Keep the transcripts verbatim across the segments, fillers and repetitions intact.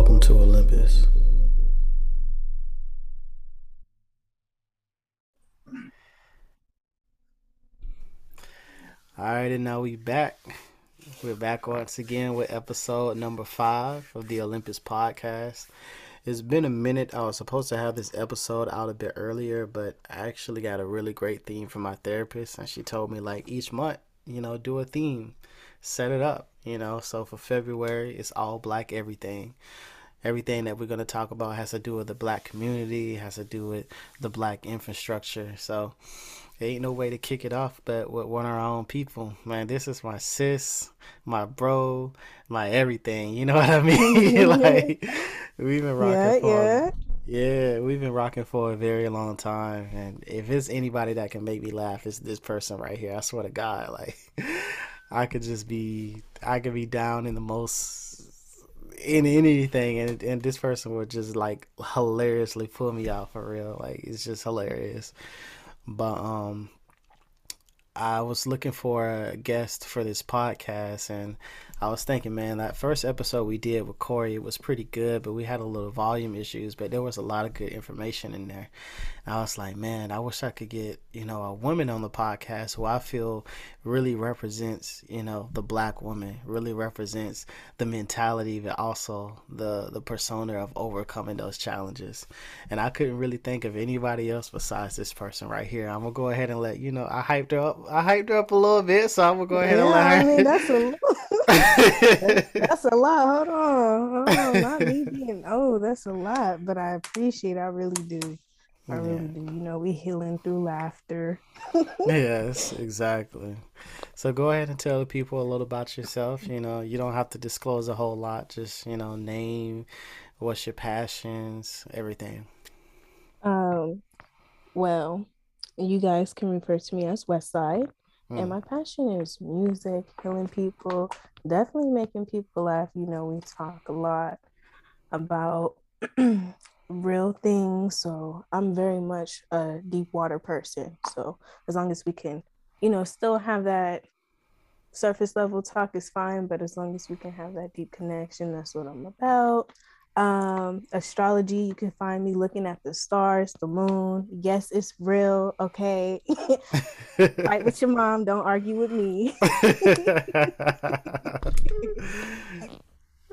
Welcome to Olympus. All right, and now we back. We're back once again with episode number five of the Olympus podcast. It's been a minute. I was supposed to have this episode out a bit earlier, but I actually got a really great theme from my therapist, and she told me, like, each month, you know, do a theme, set it up, you know. So for February, it's all black everything. Everything that we're going to talk about has to do with the black community, has to do with the black infrastructure. So there ain't no way to kick it off but with one of our own people. Man, this is my sis, my bro, my everything. You know what I mean? Like, we've been rocking yeah, for yeah. yeah, we've been rocking for a very long time. And if it's anybody that can make me laugh, it's this person right here. I swear to God, like, I could just be, I could be down in the most, in anything, and and this person would just, like, hilariously pull me out, for real. Like, it's just hilarious. But um, I was looking for a guest for this podcast, and I was thinking, man, that first episode we did with Corey, it was pretty good, but we had a little volume issues, but there was a lot of good information in there. And I was like, man, I wish I could get, you know, a woman on the podcast who I feel really represents, you know, the black woman, really represents the mentality, but also the, the persona of overcoming those challenges. And I couldn't really think of anybody else besides this person right here. I'm going to go ahead and let, you know, I hyped her up. I hyped her up a little bit, so I'm gonna go ahead yeah, and let her. I mean, that's a that's a lot. Hold on, hold on. Not me being old, that's a lot. But I appreciate. I really do. I yeah. really do. You know, we healing through laughter. Yes, exactly. So go ahead and tell the people a little about yourself. You know, you don't have to disclose a whole lot. Just, you know, name, what's your passions, everything. Um. Well. You guys can refer to me as Westside, mm. and my passion is music, healing people, definitely making people laugh. You know, we talk a lot about real things, so I'm very much a deep water person. So as long as we can, you know, still have that surface level talk is fine, but as long as we can have that deep connection, that's what I'm about. Um astrology, you can find me looking at the stars, the moon. Yes, it's real, okay? Fight with your mom, don't argue with me.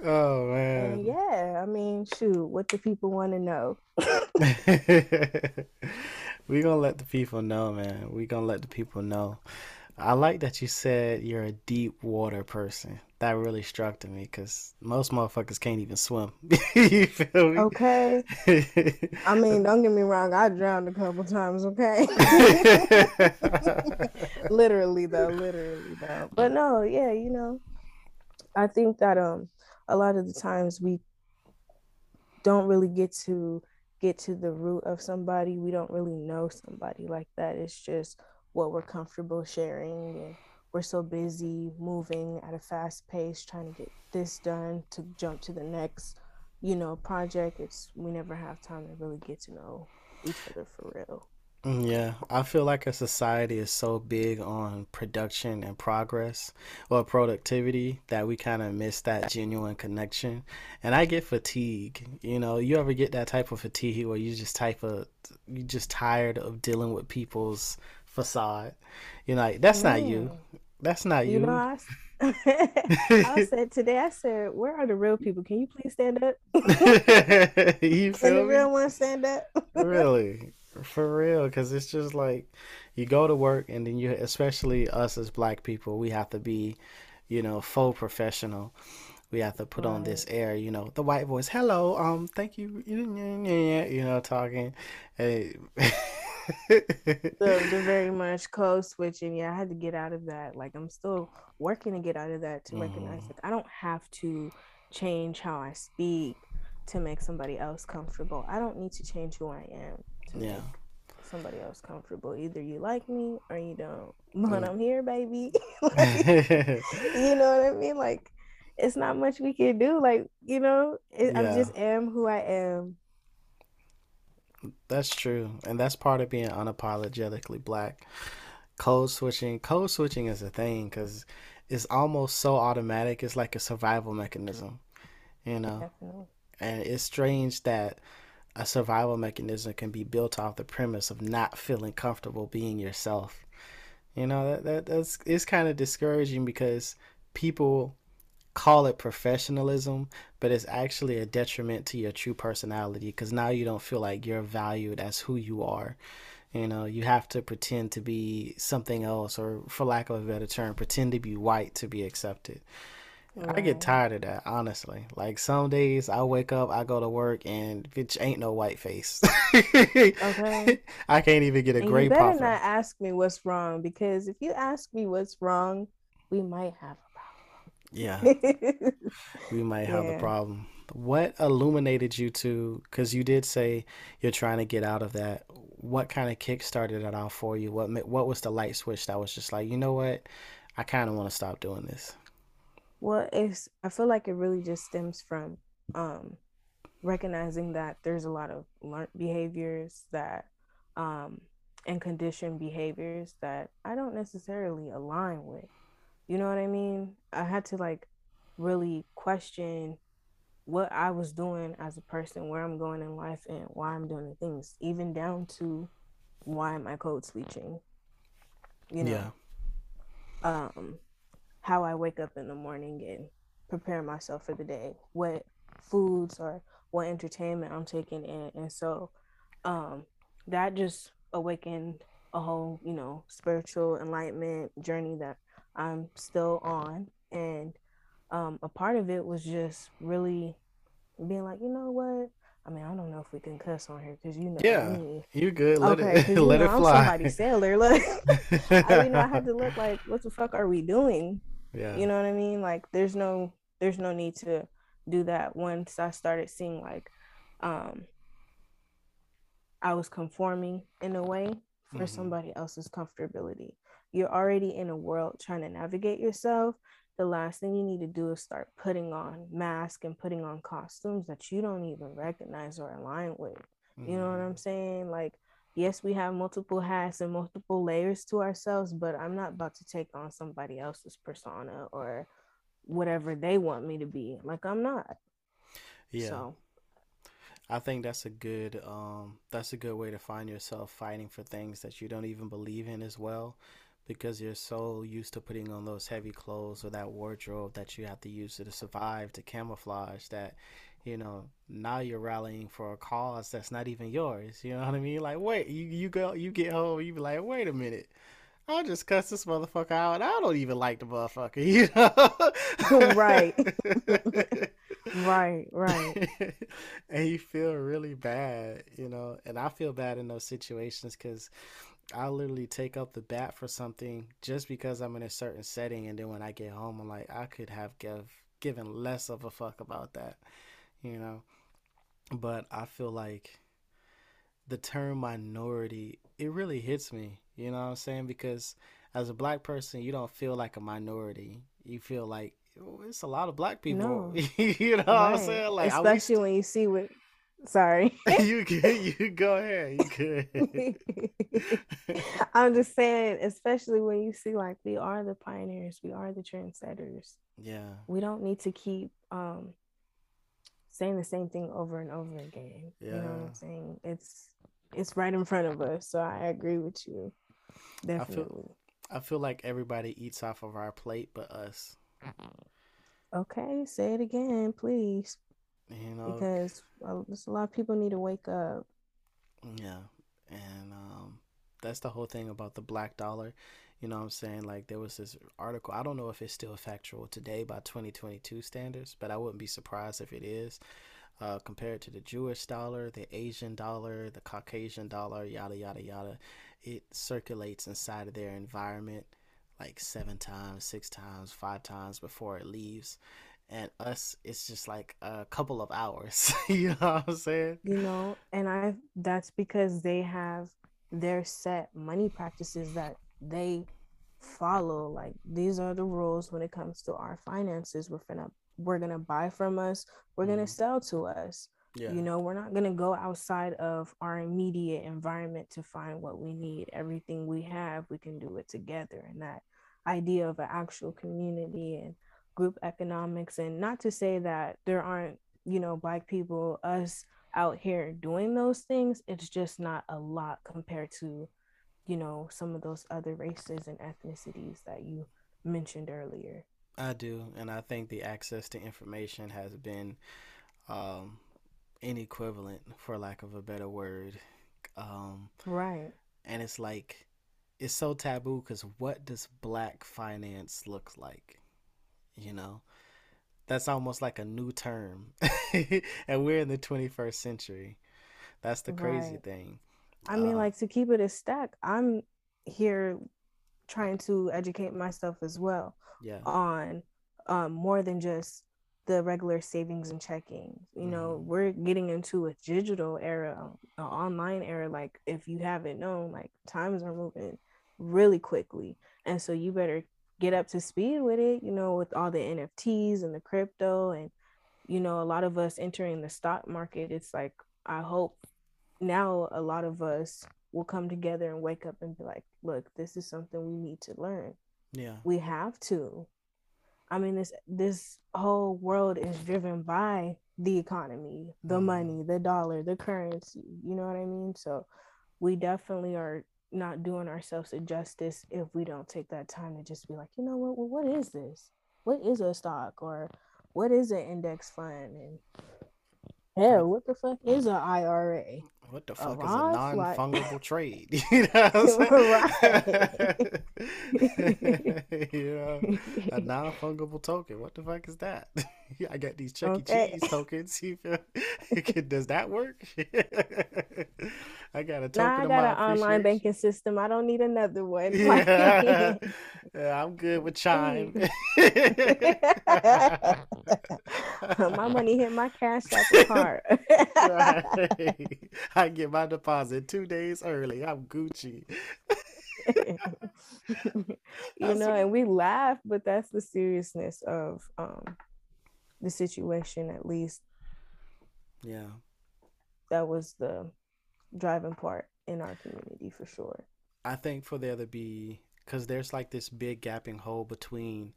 Oh man. And yeah, I mean, shoot, what do people want to know? We're gonna let the people know, man. We're gonna let the people know. I like that you said you're a deep water person. That really struck to me, because most motherfuckers can't even swim. You feel me? Okay. I mean, don't get me wrong. I drowned a couple times, okay? Literally, though. Literally, though. But no, yeah, you know, I think that um, a lot of the times we don't really get to get to the root of somebody. We don't really know somebody like that. It's just what we're comfortable sharing, and we're so busy moving at a fast pace, trying to get this done to jump to the next, you know, project. It's, we never have time to really get to know each other for real. Yeah, I feel like a society is so big on production and progress or productivity that we kind of miss that genuine connection. And I get fatigue. You know, you ever get that type of fatigue where you just type of you just tired of dealing with people's facade? You're like, that's not mm. you. That's not you. You know, I, I said today, I said, where are the real people? Can you please stand up? You feel Can me? The real ones stand up? Really? For real, because it's just like you go to work, and then you, especially us as black people, we have to be, you know, faux professional. We have to put right. on this air, you know, the white voice. Hello, um, thank you. You know, talking. Hey. So they're very much code switching. Yeah, I had to get out of that. Like, I'm still working to get out of that, to mm-hmm. recognize, like, I don't have to change how I speak to make somebody else comfortable. I don't need to change who I am to yeah. make somebody else comfortable. Either you like me or you don't. But mm. I'm here, baby. Like, you know what I mean? Like, it's not much we can do. Like, you know, it, yeah. I just am who I am. That's true, and that's part of being unapologetically black. Code switching, code switching is a thing because it's almost so automatic. It's like a survival mechanism, you know. Definitely. And it's strange that a survival mechanism can be built off the premise of not feeling comfortable being yourself. You know, that, that that's it's kind of discouraging because people call it professionalism, but it's actually a detriment to your true personality because now you don't feel like you're valued as who you are. You know, you have to pretend to be something else, or for lack of a better term, pretend to be white to be accepted. Yeah. I get tired of that, honestly. Like, some days I wake up, I go to work, and bitch, ain't no white face. Okay. I can't even get a and gray puffer. You better not ask me what's wrong, because if you ask me what's wrong, we might have a problem. Yeah. we might yeah. have a problem. What illuminated you to, because you did say you're trying to get out of that. What kind of kick started it off for you? What what was the light switch that was just like, you know what? I kind of want to stop doing this. Well, it's, I feel like it really just stems from um, recognizing that there's a lot of learned behaviors that um, and conditioned behaviors that I don't necessarily align with. You know what I mean? I had to like really question what I was doing as a person, where I'm going in life, and why I'm doing the things, even down to why am I code switching? You know, yeah. um, how I wake up in the morning and prepare myself for the day, what foods or what entertainment I'm taking in. And so um, that just awakened a whole, you know, spiritual enlightenment journey that I'm still on. And Um, a part of it was just really being like, you know what? I mean, I don't know if we can cuss on here because you know yeah, me. You're good. Let okay, it, let know, it I'm fly. Somebody's sailor. Like, I mean, I had to look like, what the fuck are we doing? Yeah. You know what I mean? Like, there's no, there's no need to do that. Once I started seeing like, um, I was conforming in a way for mm-hmm. somebody else's comfortability. You're already in a world trying to navigate yourself. The last thing you need to do is start putting on masks and putting on costumes that you don't even recognize or align with. Mm-hmm. You know what I'm saying? Like, yes, we have multiple hats and multiple layers to ourselves, but I'm not about to take on somebody else's persona or whatever they want me to be. Like, I'm not. Yeah. So I think that's a good, um, that's a good way to find yourself fighting for things that you don't even believe in as well. Because you're so used to putting on those heavy clothes or that wardrobe that you have to use to survive, to camouflage, that, you know, now you're rallying for a cause that's not even yours. You know what I mean? Like, wait, you, you go, you get home, you be like, wait a minute. I'll just cuss this motherfucker out. And I don't even like the motherfucker, you know? Right. Right, right. And you feel really bad, you know? And I feel bad in those situations because I literally take up the bat for something just because I'm in a certain setting, and then when I get home, I'm like, I could have give, given less of a fuck about that, you know? But I feel like the term minority, it really hits me, you know what I'm saying? Because as a black person, you don't feel like a minority. You feel like, oh, it's a lot of black people. No. You know right. what I'm saying? Like, especially st- when you see what... Sorry. you you go ahead. You good. I'm just saying, especially when you see like we are the pioneers, we are the trendsetters. Yeah. We don't need to keep um saying the same thing over and over again. Yeah. You know what I'm saying? It's it's right in front of us. So I agree with you. Definitely. I feel, I feel like everybody eats off of our plate but us. Okay, say it again, please. You know, because well, a lot of people need to wake up. Yeah. And um, that's the whole thing about the black dollar. You know what I'm saying? Like, there was this article. I don't know if it's still factual today by twenty twenty-two standards, but I wouldn't be surprised if it is. Uh, compared to the Jewish dollar, the Asian dollar, the Caucasian dollar, yada, yada, yada. It circulates inside of their environment like seven times, six times, five times before it leaves. And us, it's just like a couple of hours. You know what I'm saying? You know, and I that's because they have their set money practices that they follow. Like, these are the rules when it comes to our finances. We're gonna we're gonna buy from us. We're mm. gonna sell to us. Yeah. You know, we're not gonna go outside of our immediate environment to find what we need. Everything we have, we can do it together. And that idea of an actual community and group economics, and not to say that there aren't you know, Black people, us out here doing those things, it's just not a lot compared to, you know, some of those other races and ethnicities that you mentioned earlier. I do, and I think the access to information has been um, inequivalent, for lack of a better word. Um, right. And it's like, it's so taboo, because what does Black finance look like? You know, that's almost like a new term. And we're in the twenty-first century. That's the crazy right. thing. I mean, uh, like, to keep it a stack, I'm here trying to educate myself as well yeah. on um, more than just the regular savings and checking. You mm-hmm. know, we're getting into a digital era, an online era. Like, if you haven't known, like, times are moving really quickly. And so you better get up to speed with it, you know, with all the N F Ts and the crypto and, you know, a lot of us entering the stock market. It's like, I hope now a lot of us will come together and wake up and be like, look, this is something we need to learn. Yeah, we have to. I mean, this this whole world is driven by the economy, the mm-hmm. money, the dollar, the currency, you know what I mean? So we definitely are not doing ourselves a justice if we don't take that time to just be like, you know what, well, what is this? What is a stock, or what is an index fund? And hell, what the fuck is an I R A? What the fuck a is a non-fungible like... trade? You know what I'm saying? Right. You know, a non-fungible token. What the fuck is that? I got these Chuck E. Okay. Cheese tokens. You feel? Does that work? I got a token. Nah, I got of my an online banking system. I don't need another one. Yeah. Yeah, I'm good with Chime. My money hit my cash app card. Right. I get my deposit two days early. I'm Gucci. You know, and we laugh, but that's the seriousness of um, the situation, at least. Yeah. That was the driving part in our community, for sure. I think for there to be, because there's like this big gapping hole between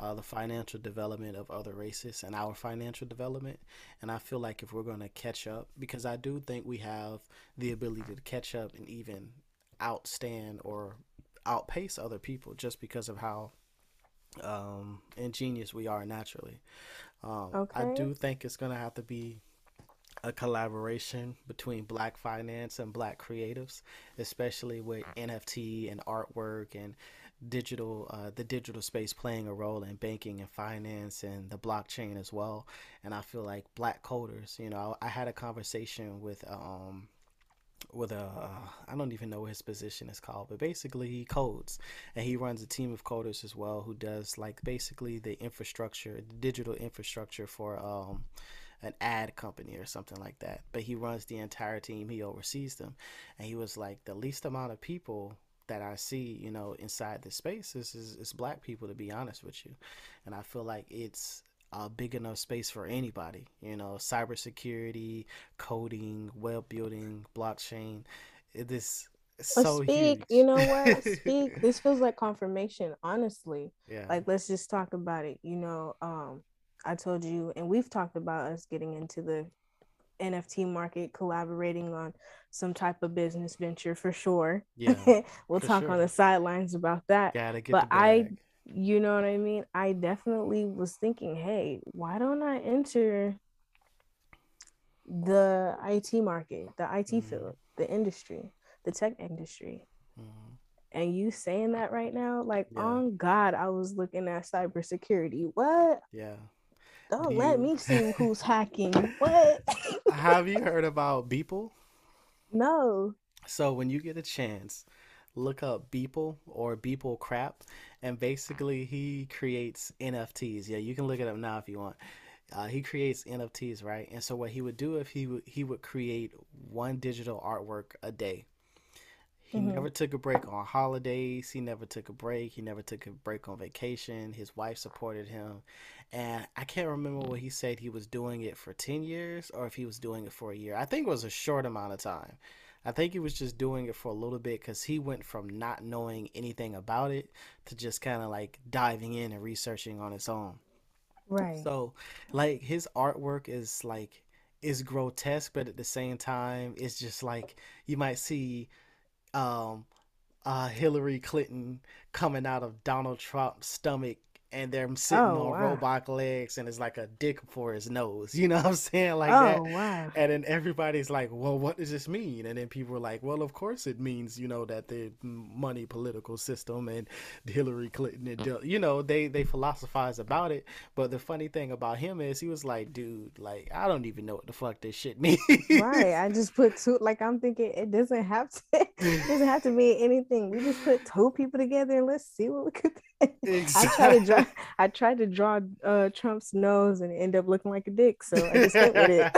Uh, the financial development of other races and our financial development. And I feel like if we're going to catch up, because I do think we have the ability to catch up and even outstand or outpace other people just because of how um, ingenious we are naturally. Um, okay. I do think it's going to have to be a collaboration between Black finance and Black creatives, especially with N F T and artwork and digital uh the digital space playing a role in banking and finance and the blockchain as well. And I feel like Black coders, you know, I, I had a conversation with um with a uh, I don't even know what his position is called, but basically he codes and he runs a team of coders as well who does like basically the infrastructure, the digital infrastructure for um an ad company or something like that. But he runs the entire team, he oversees them, and he was like, the least amount of people that I see, you know, inside the space is, is, is Black people, to be honest with you. And I feel like it's a big enough space for anybody, you know, cybersecurity, coding, web building, blockchain. This is so speak, huge. You know what? Speak. This feels like confirmation, honestly. Yeah. Like, let's just talk about it. You know, um, I told you, and we've talked about us getting into the N F T market, collaborating on some type of business venture, for sure. Yeah, we'll for talk sure. on the sidelines about that. Gotta get but the bag. I, you know what I mean? I definitely was thinking, hey, why don't I enter the I T market, the I T mm-hmm. field, the industry, the tech industry? Mm-hmm. And you saying that right now, like, yeah. on God, I was looking at cybersecurity. What? Yeah. Don't you... let me see who's hacking. What? Have you heard about Beeple? No. So when you get a chance, look up Beeple or Beeple Crap. And basically he creates N F Ts. Yeah, you can look it up now if you want. Uh, he creates N F Ts, right? And so what he would do if he would, he would create one digital artwork a day. He mm-hmm. never took a break on holidays. He never took a break. He never took a break on vacation. His wife supported him. And I can't remember what he said. He was doing it for ten years or if he was doing it for a year. I think it was a short amount of time. I think he was just doing it for a little bit because he went from not knowing anything about it to just kind of like diving in and researching on his own. Right. So like his artwork is like is grotesque, but at the same time it's just like you might see um uh Hillary Clinton coming out of Donald Trump's stomach and they're sitting oh, on wow. robot legs and it's like a dick for his nose. You know what I'm saying? Like oh, that. Wow. And then everybody's like, well, what does this mean? And then people are like, well, of course it means, you know, that the money political system and Hillary Clinton, and, you know, they, they philosophize about it. But the funny thing about him is he was like, dude, like, I don't even know what the fuck this shit means. Right. I just put two, like, I'm thinking it doesn't have to, it doesn't have to mean anything. We just put two people together and let's see what we could do. Exactly. I try to draw I tried to draw uh, Trump's nose and end up looking like a dick, so I just went with it.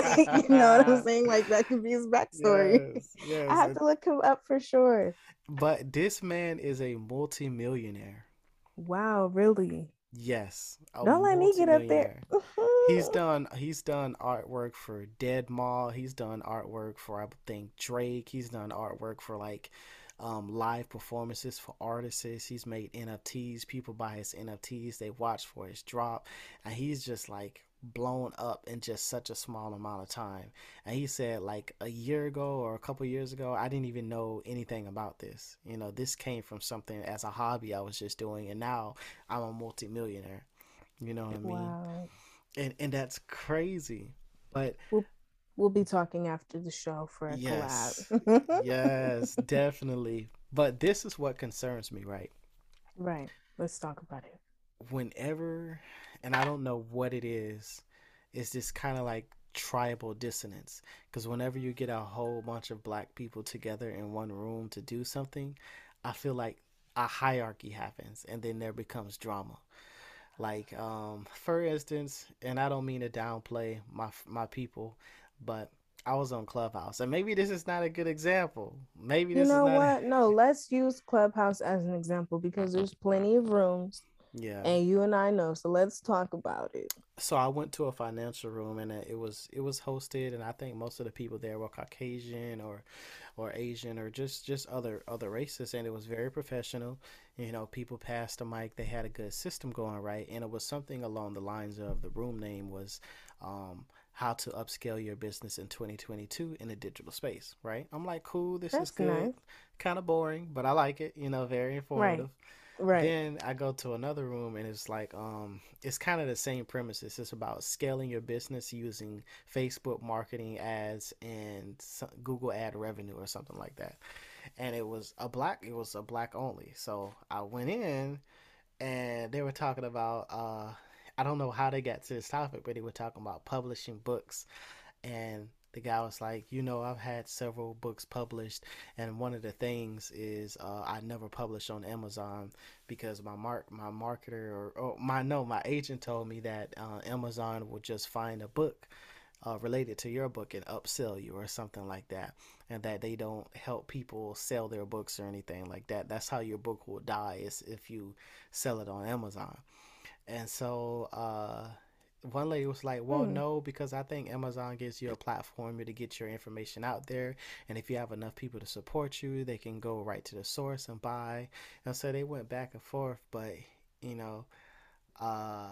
You know what I'm saying? Like that could be his backstory. Yes, yes. I have to look him up for sure. But this man is a multimillionaire. Wow, really? Yes. Don't let me get up there. he's done. He's done artwork for Deadmau five. He's done artwork for I think Drake. He's done artwork for like. Um, live performances for artists. He's made N F Ts. People buy his N F Ts. They watch for his drop. And he's just like blown up in just such a small amount of time. And he said like a year ago or a couple years ago, I didn't even know anything about this. You know, this came from something as a hobby I was just doing. And now I'm a multimillionaire. You know what wow. I mean? And and that's crazy. But... Well- We'll be talking after the show for a yes. collab. Yes, definitely. But this is what concerns me, right? Right. Let's talk about it. Whenever, and I don't know what it is, it's this kind of like tribal dissonance. Because whenever you get a whole bunch of black people together in one room to do something, I feel like a hierarchy happens and then there becomes drama. Like, um, for instance, and I don't mean to downplay my my people, but I was on Clubhouse, and maybe this is not a good example. Maybe this you know is not what? A... No, let's use Clubhouse as an example because there's plenty of rooms. Yeah, and you and I know, so let's talk about it. So I went to a financial room, and it was it was hosted, and I think most of the people there were Caucasian or or Asian or just just other other races, and it was very professional. You know, people passed the mic. They had a good system going, right? And it was something along the lines of the room name was. Um, how to upscale your business in twenty twenty-two in a digital space, right? I'm like, cool, this That's is good. Nice. Kind of boring, but I like it, you know, very informative. Right. Right. Then I go to another room and it's like, um, it's kind of the same premise. It's just about scaling your business using Facebook marketing ads and Google ad revenue or something like that. And it was a black, it was a black only. So I went in and they were talking about, uh, I don't know how they got to this topic, but they were talking about publishing books. And the guy was like, you know, I've had several books published. And one of the things is uh, I never publish on Amazon because my mark, my marketer or, or my, no, my agent told me that uh, Amazon will just find a book uh, related to your book and upsell you or something like that. And that they don't help people sell their books or anything like that. That's how your book will die is if you sell it on Amazon. And so uh, one lady was like, well, mm. no, because I think Amazon gives you a platform to get your information out there. And if you have enough people to support you, they can go right to the source and buy. And so they went back and forth. But, you know, uh,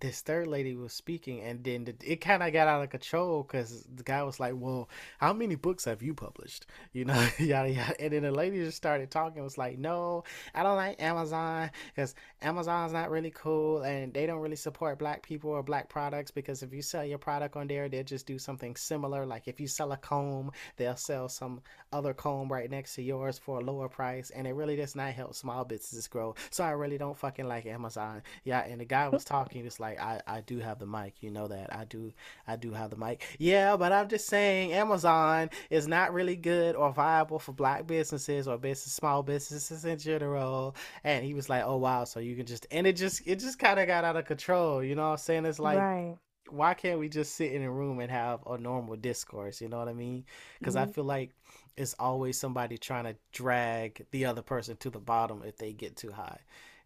this third lady was speaking and then the, it kind of got out of control because the guy was like, well, how many books have you published? You know, yada, yada. And then the lady just started talking. Was like, no, I don't like Amazon because Amazon's not really cool and they don't really support black people or black products because if you sell your product on there, they'll just do something similar. Like if you sell a comb, they'll sell some other comb right next to yours for a lower price. And it really does not help small businesses grow. So I really don't fucking like Amazon. Yeah. And the guy was talking, it's like, I, I do have the mic. You know that I do. I do have the mic. Yeah. But I'm just saying Amazon is not really good or viable for black businesses or business, small businesses in general. And he was like, oh, wow. So you can just, and it just, it just kind of got out of control. You know what I'm saying? It's like, right. Why can't we just sit in a room and have a normal discourse? You know what I mean? Because mm-hmm. I feel like it's always somebody trying to drag the other person to the bottom if they get too high.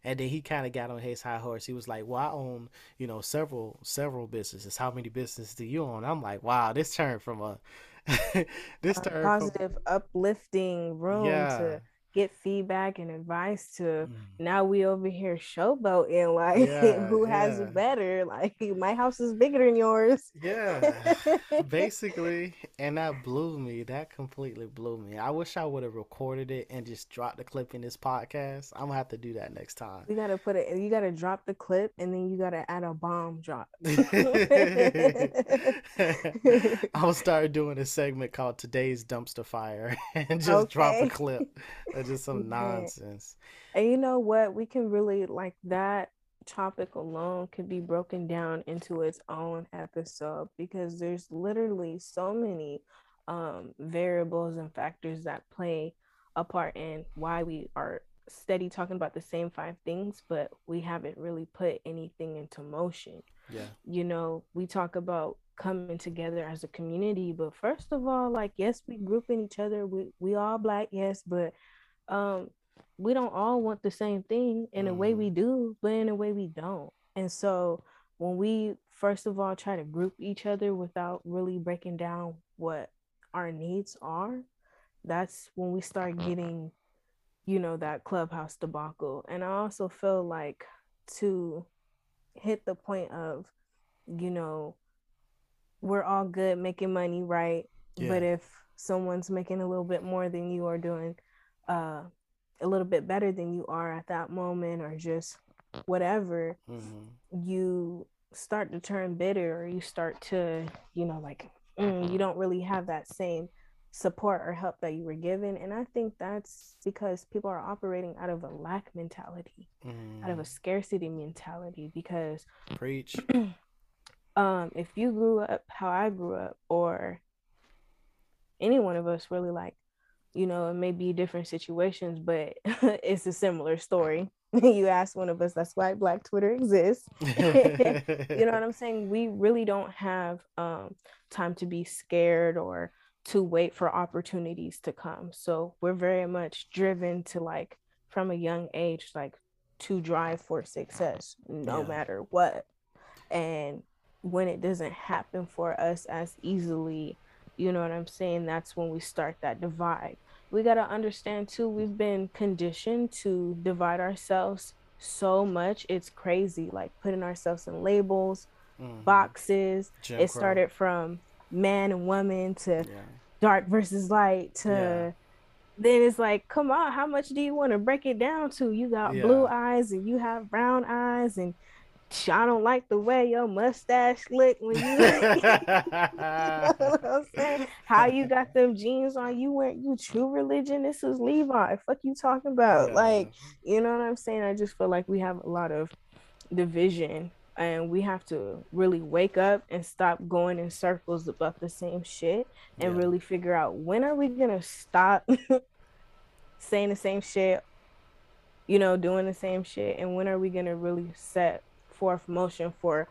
And then he kind of got on his high horse. He was like, well, I own, you know, several, several businesses. How many businesses do you own? I'm like, wow, this turned from a, this a turned positive, from... uplifting room yeah. to get feedback and advice to mm. now we over here showboating like yeah, who yeah. has it better, like my house is bigger than yours. Yeah. Basically. And that blew me. That completely blew me. I wish I would have recorded it and just dropped the clip in this podcast. I'm gonna have to do that next time. You gotta put it, you gotta drop the clip and then you gotta add a bomb drop. I'll start doing a segment called Today's Dumpster Fire and just okay. drop a clip. That's just some nonsense. And you know what? We can really, like, that topic alone could be broken down into its own episode because there's literally so many um, variables and factors that play a part in why we are steady talking about the same five things, but we haven't really put anything into motion. Yeah. You know, we talk about coming together as a community, but first of all, like, yes, we group in each other, we, we all Black, yes, but um we don't all want the same thing. In mm. a way we do, but in a way we don't. And so when we first of all try to group each other without really breaking down what our needs are, that's when we start getting, you know, that Clubhouse debacle. And I also feel like, to hit the point of, you know, we're all good making money, right? Yeah. But if someone's making a little bit more than you are, doing uh, a little bit better than you are at that moment, or just whatever, mm-hmm. you start to turn bitter, or you start to, you know, like, mm, you don't really have that same support or help that you were given. And I think that's because people are operating out of a lack mentality, mm. out of a scarcity mentality, because... Preach. Um, if you grew up how I grew up, or any one of us really, like, you know, it may be different situations, but it's a similar story. You ask one of us, that's why Black Twitter exists. You know what I'm saying? We really don't have um, time to be scared or to wait for opportunities to come. So we're very much driven to, like, from a young age, like, to drive for success, no yeah. matter what. And when it doesn't happen for us as easily, you know what I'm saying, that's when we start that divide. We got to understand too, we've been conditioned to divide ourselves so much, it's crazy, like putting ourselves in labels, mm-hmm. boxes. Jim it Crow. Started from man and woman to yeah. dark versus light to yeah. then it's like, come on, how much do you want to break it down to? You got yeah. blue eyes and you have brown eyes, and I don't like the way your mustache look when you, you know what I'm saying? How you got them jeans on, you weren't you True Religion, this is Levi, fuck you talking about? Yeah. Like, you know what I'm saying? I just feel like we have a lot of division, and we have to really wake up and stop going in circles about the same shit, and yeah. really figure out, when are we gonna stop saying the same shit, you know, doing the same shit, and when are we gonna really set forth motion for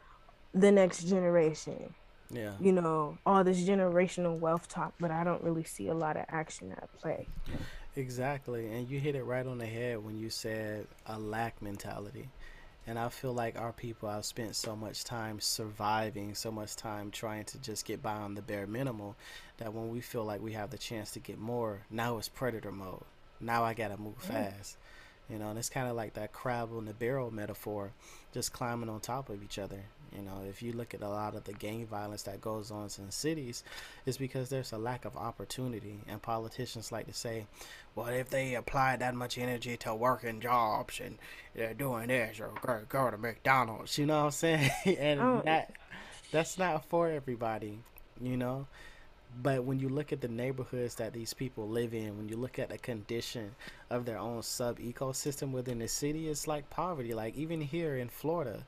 the next generation? Yeah, you know, all this generational wealth talk, but I don't really see a lot of action at play. Exactly. And you hit it right on the head when you said a lack mentality. And I feel like our people have spent so much time surviving, so much time trying to just get by on the bare minimal, that when we feel like we have the chance to get more, now it's predator mode. Now I gotta move yeah. fast. You know, and it's kind of like that crab on the barrel metaphor, just climbing on top of each other. You know, if you look at a lot of the gang violence that goes on in cities, it's because there's a lack of opportunity. And politicians like to say, well, if they applied that much energy to working jobs and they're doing this, or go, go to McDonald's, you know what I'm saying? And oh. that that's not for everybody, you know. But when you look at the neighborhoods that these people live in, when you look at the condition of their own sub-ecosystem within the city, it's like poverty. Like, even here in Florida,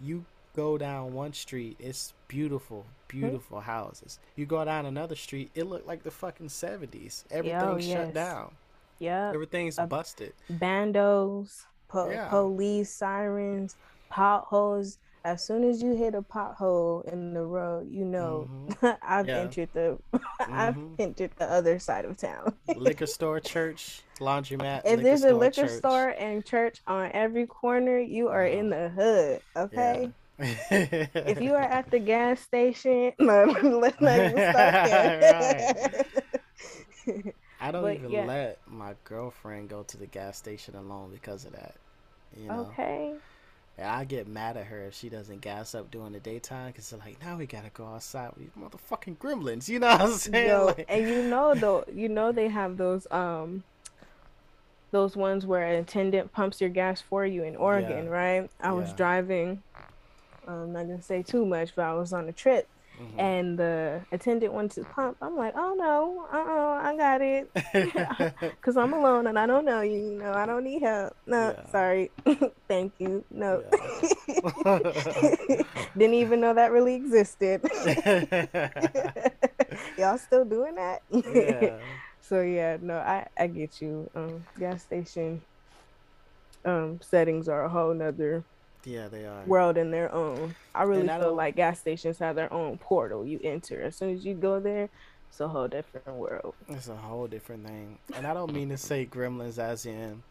you go down one street, it's beautiful, beautiful mm-hmm. houses. You go down another street, it looked like the fucking seventies. Everything's Yo, yes. shut down. Yeah. Everything's uh, busted. Bandos, po- yeah. police sirens, potholes. As soon as you hit a pothole in the road, you know mm-hmm. I've yeah. entered the mm-hmm. I've entered the other side of town. Liquor store, church, laundromat. If there's a liquor church. store and church on every corner, you are in the hood. Okay. Yeah. If you are at the gas station, no, let's not even start there. I don't but, even yeah. let my girlfriend go to the gas station alone because of that. You know? Okay. And I get mad at her if she doesn't gas up during the daytime because it's like, now we got to go outside with these motherfucking gremlins. You know what I'm saying? Yo, like... And you know, though, you know they have those um, those ones where an attendant pumps your gas for you in Oregon, yeah. right? I yeah. was driving. I'm not going to say too much, but I was on a trip. Mm-hmm. And the attendant went to pump. I'm like, oh no, uh-uh, I got it, because I'm alone and I don't know you. You know, I don't need help. No, yeah. sorry, thank you. No, yeah. Didn't even know that really existed. Y'all still doing that? Yeah. So yeah, no, I I get you. Um, gas station um settings are a whole nother. Yeah, they are. World in their own. I really and feel I like gas stations have their own portal you enter. As soon as you go there, it's a whole different world. It's a whole different thing. And I don't mean to say gremlins as in,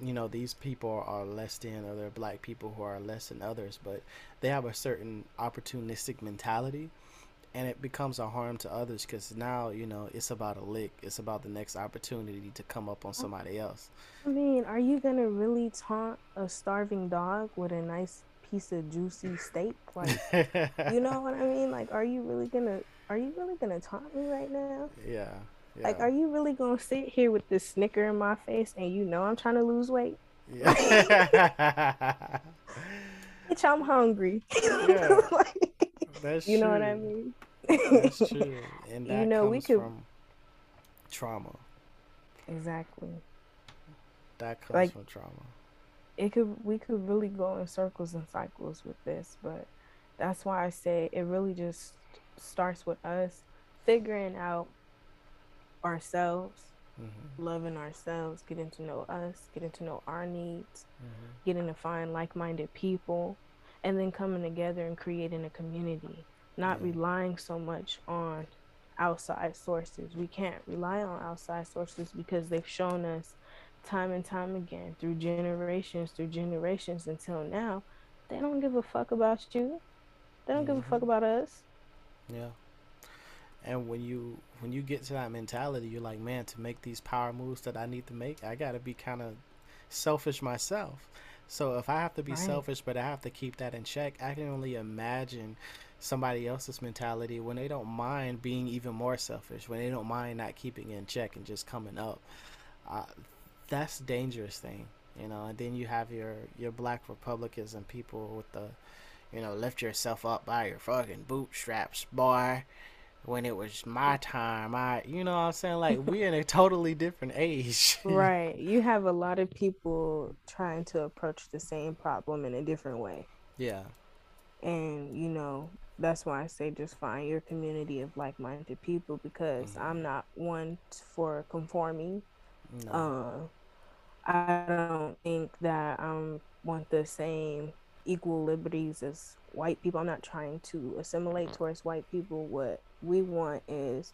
you know, these people are less than or they're black people who are less than others, but they have a certain opportunistic mentality. And it becomes a harm to others because now, you know, it's about a lick. It's about the next opportunity to come up on somebody else. I mean, are you going to really taunt a starving dog with a nice piece of juicy steak? Like, you know what I mean? Like, are you really going to, are you really going to taunt me right now? Yeah. yeah. Like, are you really going to sit here with this snicker in my face and you know I'm trying to lose weight? Yeah. Bitch, I'm hungry. Yeah. Like, That's you true. know what I mean? That's true. And that you know, comes we could... from trauma. Exactly. That comes like, from trauma. It could we could really go in circles and cycles with this, but that's why I say it really just starts with us figuring out ourselves, mm-hmm. loving ourselves, getting to know us, getting to know our needs, mm-hmm. getting to find like-minded people. And then coming together and creating a community, not yeah. relying so much on outside sources. We can't rely on outside sources because they've shown us time and time again through generations, through generations until now, they don't give a fuck about you. They don't mm-hmm. give a fuck about us. Yeah. And when you when you get to that mentality, you're like, man, to make these power moves that I need to make, I got to be kind of selfish myself. So if I have to be right. selfish, but I have to keep that in check, I can only imagine somebody else's mentality when they don't mind being even more selfish, when they don't mind not keeping in check and just coming up. Uh, that's a dangerous thing, you know. And then you have your, your black Republicans and people with the, you know, lift yourself up by your fucking bootstraps, boy. When it was my time, I, you know what I'm saying? Like, we're in a totally different age. Right. You have a lot of people trying to approach the same problem in a different way. Yeah. And, you know, that's why I say just find your community of like-minded people because mm-hmm. I'm not one for conforming. No. Uh, I don't think that I want the same equal liberties as white people. I'm not trying to assimilate towards white people. What we want is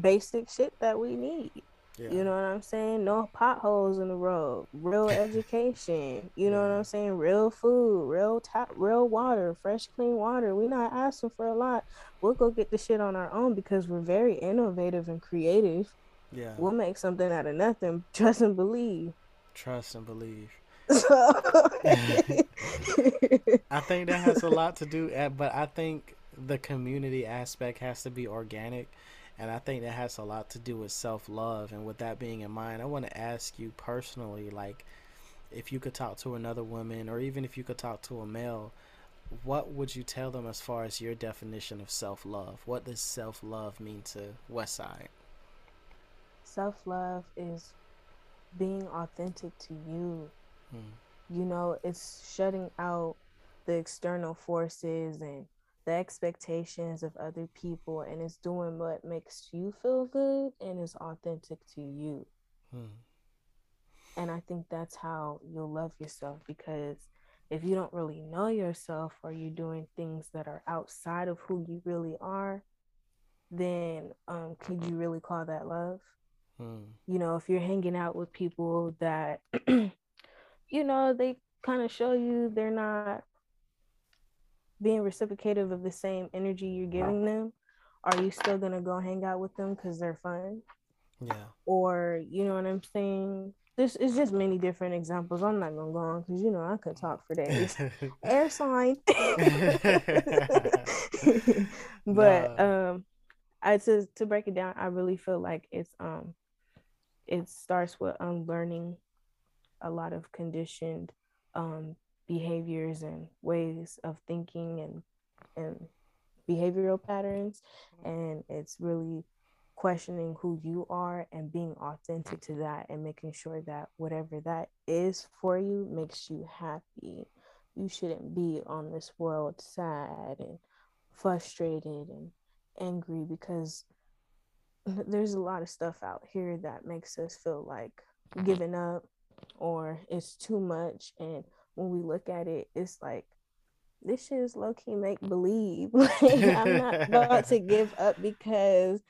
basic shit that we need. Yeah. You know what I'm saying? No potholes in the road, real education, you know yeah. what I'm saying? Real food, real tap, real water, fresh, clean water. We're not asking for a lot. We'll go get the shit on our own because we're very innovative and creative. Yeah. We'll make something out of nothing. Trust and believe. Trust and believe. So I think that has a lot to do, but I think the community aspect has to be organic, and I think that has a lot to do with self-love. And with that being in mind, I want to ask you personally, like, if you could talk to another woman, or even if you could talk to a male, what would you tell them as far as your definition of self-love? What does self-love mean to Westside? Self-love is being authentic to you. Hmm. You know, it's shutting out the external forces and the expectations of other people, and it's doing what makes you feel good and is authentic to you. Hmm. And I think that's how you'll love yourself, because if you don't really know yourself or you're doing things that are outside of who you really are, then um, could you really call that love? Hmm. You know, if you're hanging out with people that, you know, they kind of show you they're not being reciprocative of the same energy you're giving them, are you still gonna go hang out with them because they're fun? Yeah. Or, you know what I'm saying? This is just many different examples. I'm not gonna go on because, you know, I could talk for days. Air sign. But no. um, I to to break it down, I really feel like it's um, it starts with unlearning a lot of conditioned um behaviors and ways of thinking and and behavioral patterns, and it's really questioning who you are and being authentic to that and making sure that whatever that is for you makes you happy. You shouldn't be on this world sad and frustrated and angry, because there's a lot of stuff out here that makes us feel like giving up or it's too much. And when we look at it, it's like, this shit is low-key make-believe. Like, I'm not about to give up because,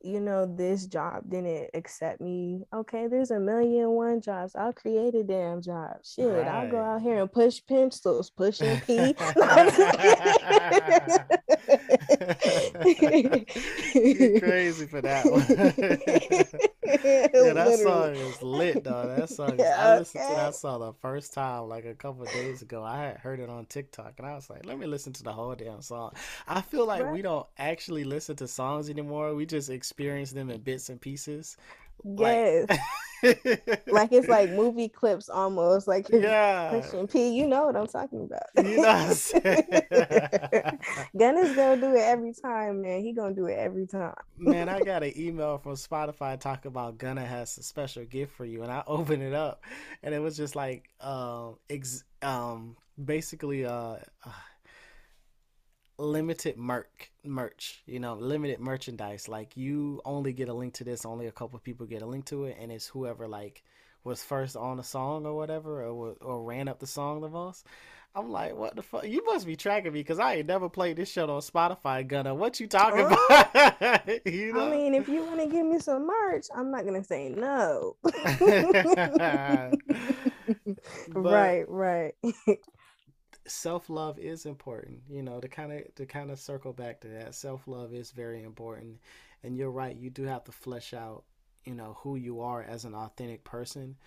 you know, this job didn't accept me. Okay, there's a million and one jobs. I'll create a damn job. Shit, right. I'll go out here and push pencils, pushing pee. You're crazy for that one. Yeah, that Literally. Song is lit, though. That song is, okay. I listened to that song the first time like a couple of days ago. I had heard it on TikTok, and I was like, let me listen to the whole damn song. I feel like right. we don't actually listen to songs anymore. We just experience them in bits and pieces. Yes. Like... like it's like movie clips almost, like yeah. Christian P, you know what I'm talking about. You know what I'm saying? Gunna's gonna do it every time, man. He gonna do it every time. Man, I got an email from Spotify talking about Gunna has a special gift for you, and I opened it up, and it was just like um, ex- um basically uh, uh limited merc merch, you know, limited merchandise. Like, you only get a link to this, only a couple people get a link to it, and it's whoever like was first on the song or whatever, or or ran up the song the most. I'm like, what the fuck? You must be tracking me, because I ain't never played this shit on Spotify, Gunna. What you talking oh. about? You know? I mean, if you want to give me some merch, I'm not going to say no. But... Right, right. Self-love is important, you know, to kind of to kind of circle back to that. Self-love is very important, and you're right, you do have to flesh out, you know, who you are as an authentic person,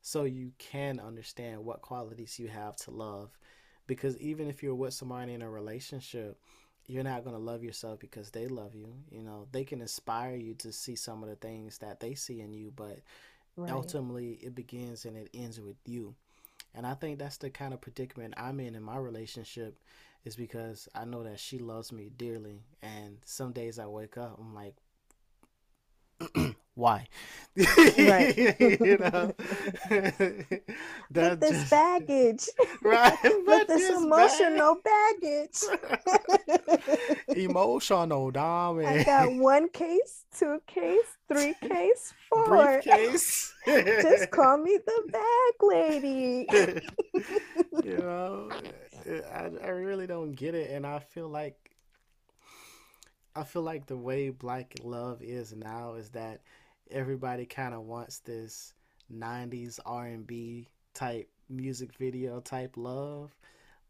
so you can understand what qualities you have to love. Because even if you're with somebody in a relationship, you're not going to love yourself because they love you. You know, they can inspire you to see some of the things that they see in you, but right. ultimately it begins and it ends with you. And I think that's the kind of predicament I'm in in my relationship, is because I know that she loves me dearly. And some days I wake up, I'm like, why? Right. You know? With this just... baggage. Right. With this, this emotional baggage. Emotional, dog. I got one case, two case, three case, four. Briefcase. Just call me the bag lady. You know, I, I really don't get it. And I feel like, I feel like the way Black love is now is that everybody kind of wants this nineties R and B type music video type love.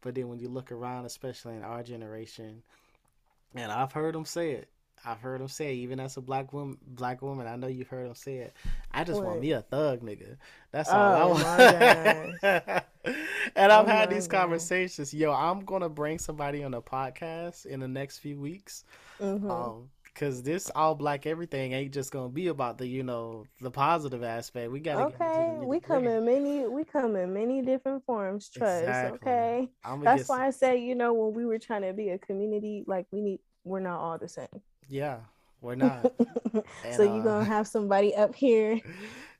But then when you look around, especially in our generation, and I've heard them say it, I've heard them say it, even as a black woman, black woman, I know you've heard them say it. I just what? want me a thug nigga. That's all oh, I want. My and I've oh, had these God. conversations. Yo, I'm going to bring somebody on the podcast in the next few weeks. Mm-hmm. Um, Cause this all black everything ain't just gonna be about the, you know, the positive aspect. We gotta okay. Get we come in many, we come in many different forms. Trust, exactly. okay. That's why some. I say, you know, when we were trying to be a community, like we need, we're not all the same. Yeah, we're not. And, so you are gonna have somebody up here,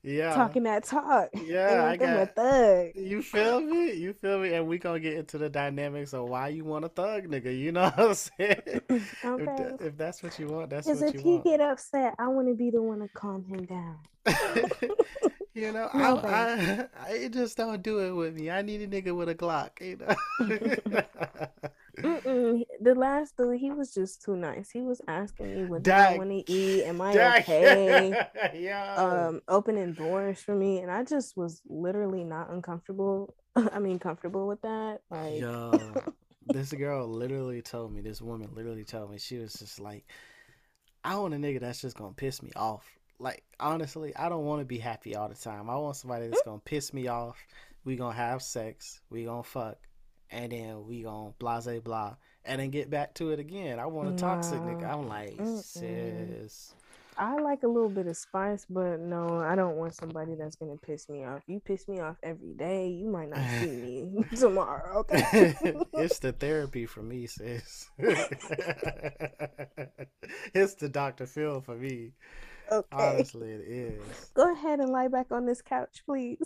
yeah, talking that talk. Yeah, I got a thug. You feel me? You feel me? And we gonna get into the dynamics of why you want a thug, nigga. You know what I'm saying? Okay. If, that, if that's what you want, that's what you want. Because if he get upset, I want to be the one to calm him down. You know, no, I, I I just don't do it with me. I need a nigga with a Glock. You know. Mm-mm. The last dude, he was just too nice. He was asking me what Dag. I want to eat. Am I Dag. okay? Yeah. Um, opening doors for me, and I just was literally not uncomfortable. I mean, comfortable with that. Like, yeah. This girl literally told me. This woman literally told me. She was just like, I want a nigga that's just gonna piss me off. Like, honestly, I don't want to be happy all the time. I want somebody that's gonna piss me off. We gonna have sex, we gonna fuck, and then we gonna blah, blah, blah, and then get back to it again. I want a nah. toxic nigga. I'm like, mm-mm. sis. I like a little bit of spice, but no, I don't want somebody that's gonna piss me off. You piss me off every day, you might not see me tomorrow. Okay, it's the therapy for me, sis. It's the Doctor Phil for me. Okay. Honestly, it is. Go ahead and lie back on this couch, please.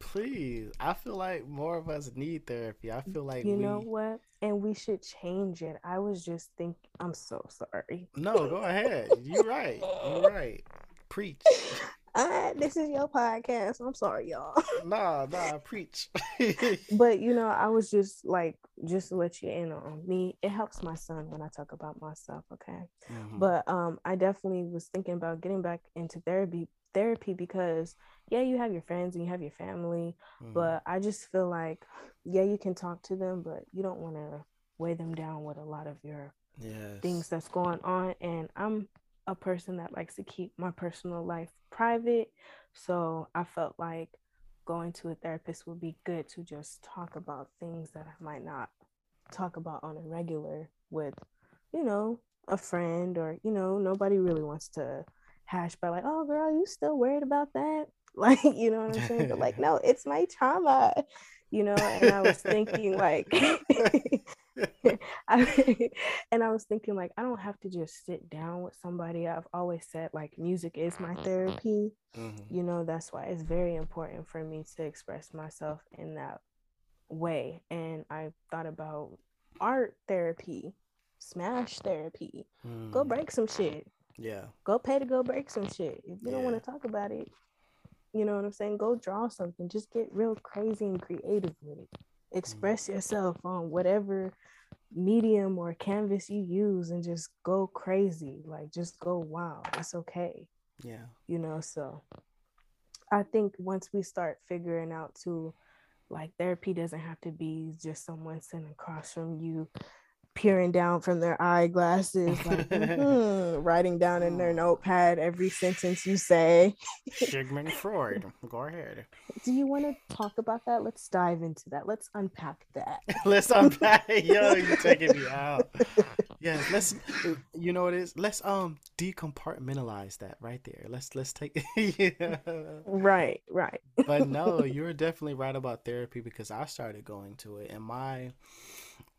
Please. I feel like more of us need therapy. I feel like You we... know what? And we should change it. I was just thinking... I'm so sorry. No, go ahead. You're right. You're right. Preach. All right, this is your podcast. I'm sorry, y'all. Nah, nah, preach. But, you know, I was just like, just to let you in on me, it helps my son when I talk about myself, okay? Mm-hmm. But um, I definitely was thinking about getting back into therapy, therapy because, yeah, you have your friends and you have your family, mm-hmm. but I just feel like, yeah, you can talk to them, but you don't want to weigh them down with a lot of your yes. things that's going on. And I'm a person that likes to keep my personal life private, so I felt like going to a therapist would be good to just talk about things that I might not talk about on a regular with, you know, a friend, or, you know, nobody really wants to hash by like, oh girl, you still worried about that? Like, you know what I'm saying? But like, no, it's my trauma, you know. And I was thinking like I, and I was thinking like, I don't have to just sit down with somebody. I've always said like music is my therapy, mm-hmm. you know. That's why it's very important for me to express myself in that way. And I thought about art therapy, smash therapy, mm. go break some shit. Yeah, go pay to go break some shit. If you yeah. don't want to talk about it, you know what I'm saying, go draw something. Just get real crazy and creative with it. Express yourself on whatever medium or canvas you use and just go crazy. Like, just go wild. It's okay. Yeah. You know, so I think once we start figuring out too, like, therapy doesn't have to be just someone sitting across from you peering down from their eyeglasses, like, mm-hmm, writing down in their notepad every sentence you say. Sigmund Freud, go ahead. Do you want to talk about that? Let's dive into that. Let's unpack that. Let's unpack it. Yo, you're taking me out. Yeah, let's, you know what it is? Let's um decompartmentalize that right there. Let's let's take yeah. Right, right. But no, you're definitely right about therapy, because I started going to it, and my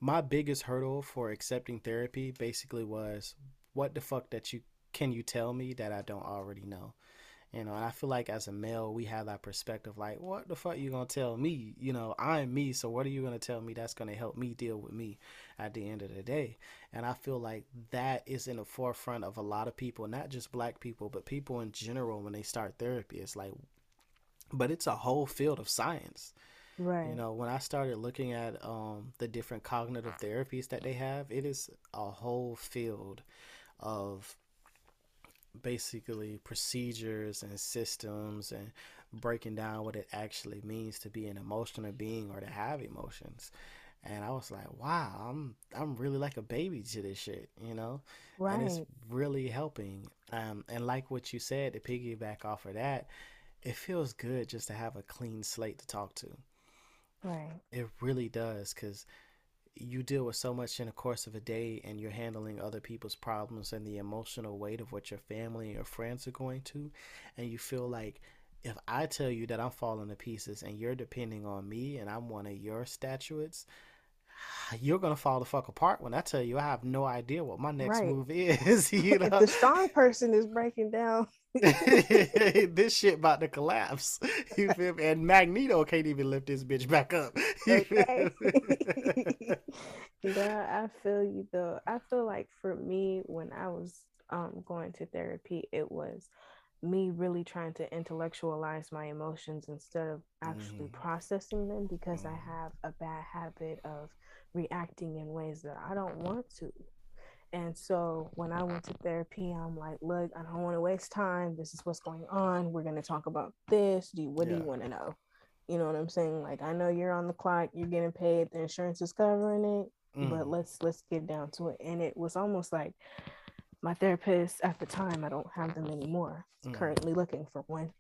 My biggest hurdle for accepting therapy basically was, what the fuck that you can you tell me that I don't already know? You know, and I feel like as a male, we have that perspective like, what the fuck you gonna tell me? You know, I'm me, so what are you gonna tell me that's gonna help me deal with me at the end of the day? And I feel like that is in the forefront of a lot of people, not just black people, but people in general when they start therapy. It's like, but it's a whole field of science. Right. You know, when I started looking at um, the different cognitive therapies that they have, it is a whole field of basically procedures and systems and breaking down what it actually means to be an emotional being or to have emotions. And I was like, wow, I'm I'm really like a baby to this shit, you know? Right. And it's really helping. Um, and like what you said, to piggyback off of that, it feels good just to have a clean slate to talk to. Right. It really does, because you deal with so much in the course of a day, and you're handling other people's problems and the emotional weight of what your family and your friends are going to. And you feel like, if I tell you that I'm falling to pieces and you're depending on me and I'm one of your statuettes, you're going to fall the fuck apart when I tell you I have no idea what my next right. move is. You know? If the strong person is breaking down, this shit about to collapse. You feel me? And Magneto can't even lift this bitch back up. You okay. Yeah, I feel you though. I feel like for me, when I was um, going to therapy, it was me really trying to intellectualize my emotions instead of actually mm. processing them, because mm. I have a bad habit of reacting in ways that I don't want to. And so when I went to therapy, I'm like, look, I don't want to waste time. This is what's going on. We're going to talk about this. Do you, what yeah. do you want to know? You know what I'm saying? Like, I know you're on the clock, you're getting paid, the insurance is covering it, mm. but let's, let's get down to it. And it was almost like, my therapist at the time, I don't have them anymore, mm. currently looking for one.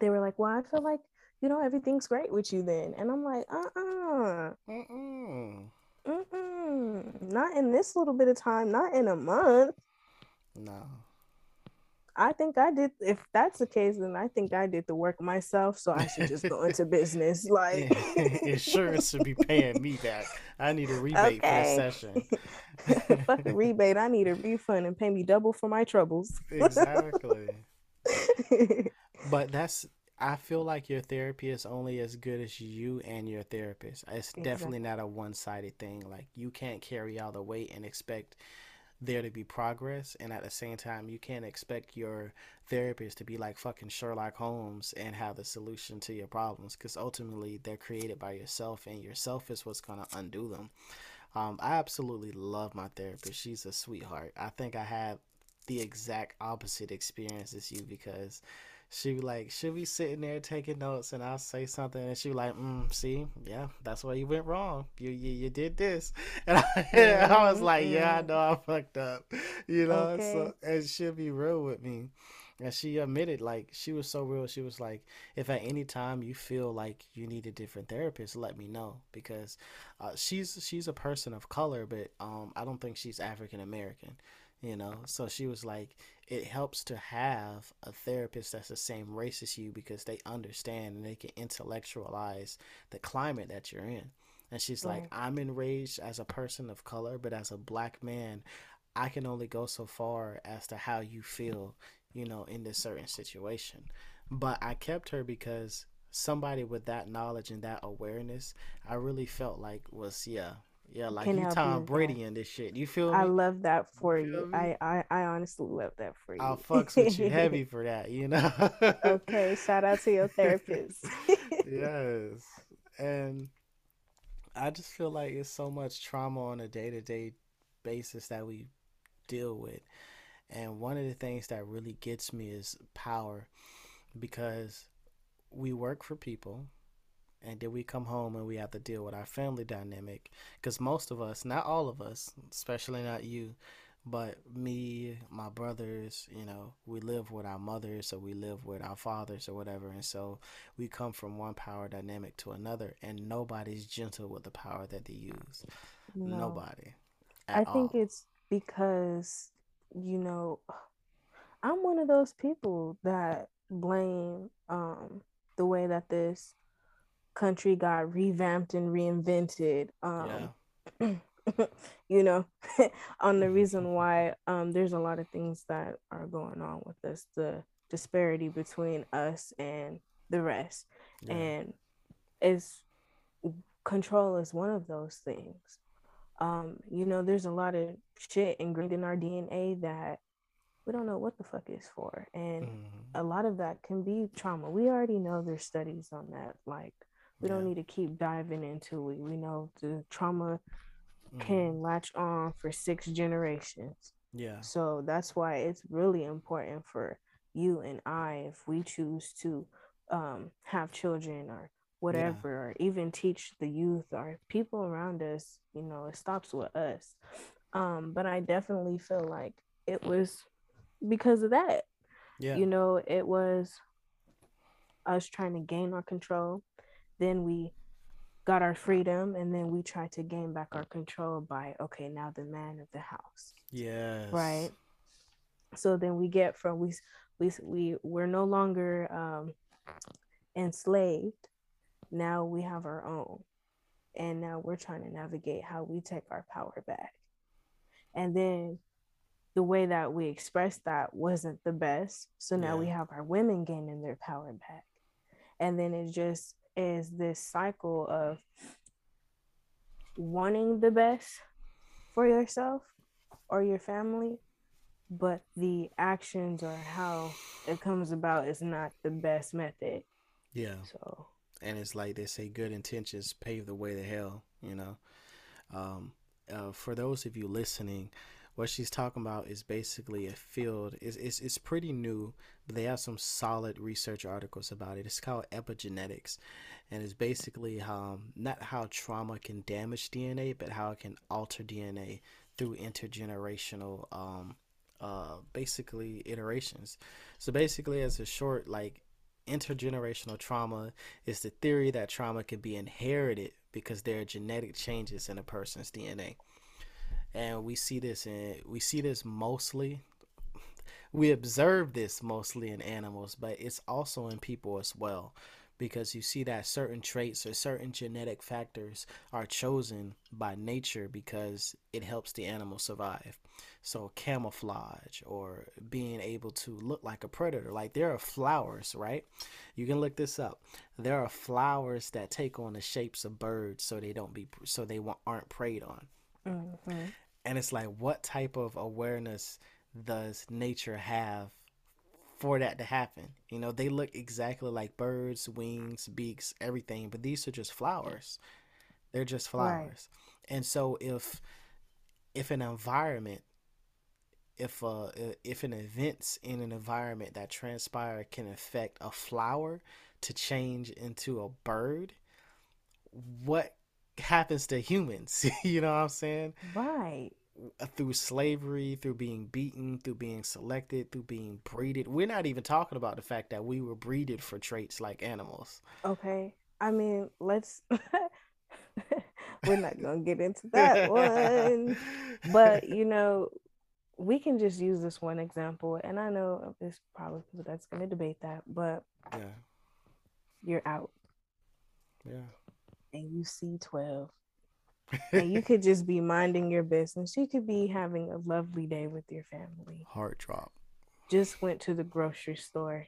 They were like, well, I feel like, you know, everything's great with you then. And I'm like, uh-uh. Mm-mm. Mm-mm. Not in this little bit of time, not in a month. No. I think I did. If that's the case, then I think I did the work myself. So I should just go into business. Like, insurance should be paying me that. I need a rebate okay. for a session. Fuck a rebate. I need a refund and pay me double for my troubles. Exactly. But that's, I feel like your therapy is only as good as you and your therapist. It's exactly. definitely not a one-sided thing. Like, you can't carry all the weight and expect there to be progress, and at the same time you can't expect your therapist to be like fucking Sherlock Holmes and have the solution to your problems, because ultimately they're created by yourself, and yourself is what's going to undo them. um I absolutely love my therapist. She's a sweetheart. I think I had the exact opposite experience as you, because she like she'll be sitting there taking notes, and I'll say something, and she like, mm, see, yeah, that's why you went wrong. You you, you did this, and I, and I was like, yeah, I know I fucked up, you know. Okay. So, and she'll be real with me, and she admitted, like, she was so real. She was like, if at any time you feel like you need a different therapist, let me know, because uh, she's she's a person of color, but um, I don't think she's African American. You know, so she was like, it helps to have a therapist that's the same race as you, because they understand and they can intellectualize the climate that you're in. And she's mm-hmm. like, I'm enraged as a person of color, but as a black man, I can only go so far as to how you feel, you know, in this certain situation. But I kept her because somebody with that knowledge and that awareness, I really felt like was, yeah. Yeah, like you Tom Brady and this shit. You feel me? I love that for you. you. I, I, I honestly love that for you. I'll fucks with you heavy for that, you know? Okay, shout out to your therapist. Yes. And I just feel like it's so much trauma on a day-to-day basis that we deal with. And one of the things that really gets me is power, because we work for people. And then we come home and we have to deal with our family dynamic, because most of us, not all of us, especially not you, but me, my brothers, you know, we live with our mothers or we live with our fathers or whatever. And so we come from one power dynamic to another, and nobody's gentle with the power that they use. No. Nobody. I think all. It's because, you know, I'm one of those people that blame um, the way that this country got revamped and reinvented, um yeah. you know, on the reason why um there's a lot of things that are going on with us, the disparity between us and the rest. Yeah. And it's, control is one of those things. Um you know, there's a lot of shit ingrained in our D N A that we don't know what the fuck it's for, and mm-hmm. a lot of that can be trauma. We already know there's studies on that, like, we yeah. don't need to keep diving into it. We know the trauma mm-hmm. can latch on for six generations. Yeah. So that's why it's really important for you and I, if we choose to um, have children or whatever, yeah. or even teach the youth or people around us, you know, it stops with us. Um, but I definitely feel like it was because of that. Yeah. You know, it was us trying to gain our control. Then we got our freedom, and then we tried to gain back our control by, okay, now the man of the house. Yes. Right. So then we get from, we, we, we, we're no longer um, enslaved. Now we have our own. And now we're trying to navigate how we take our power back. And then the way that we expressed that wasn't the best. So now yeah. we have our women gaining their power back. And then it just is this cycle of wanting the best for yourself or your family, but the actions or how it comes about is not the best method. Yeah. So, and it's like they say, good intentions pave the way to hell, you know. Um, uh, for those of you listening, what she's talking about is basically a field. It's, it's, it's pretty new, but they have some solid research articles about it. It's called epigenetics, and it's basically um, not how trauma can damage D N A, but how it can alter D N A through intergenerational um uh basically iterations. So basically, as a short, like, intergenerational trauma is the theory that trauma can be inherited because there are genetic changes in a person's D N A. And we see this in we see this mostly we observe this mostly in animals, but it's also in people as well, because you see that certain traits or certain genetic factors are chosen by nature because it helps the animal survive. So camouflage, or being able to look like a predator. Like, there are flowers, right? You can look this up. There are flowers that take on the shapes of birds so they don't be so they aren't preyed on. Mm-hmm. And it's like, what type of awareness does nature have for that to happen? You know, they look exactly like birds, wings, beaks, everything, but these are just flowers. They're just flowers. Right. And so if if an environment if uh if an events in an environment that transpire can affect a flower to change into a bird, what happens to humans? You know what I'm saying? Right. Through slavery, through being beaten, through being selected, through being breeded. We're not even talking about the fact that we were breeded for traits like animals. Okay. I mean, let's we're not gonna get into that one. But you know, we can just use this one example, and I know there's probably people that's gonna debate that, but yeah. You're out. Yeah. And you see twelve. And you could just be minding your business. You could be having a lovely day with your family. Heart drop. Just went to the grocery store.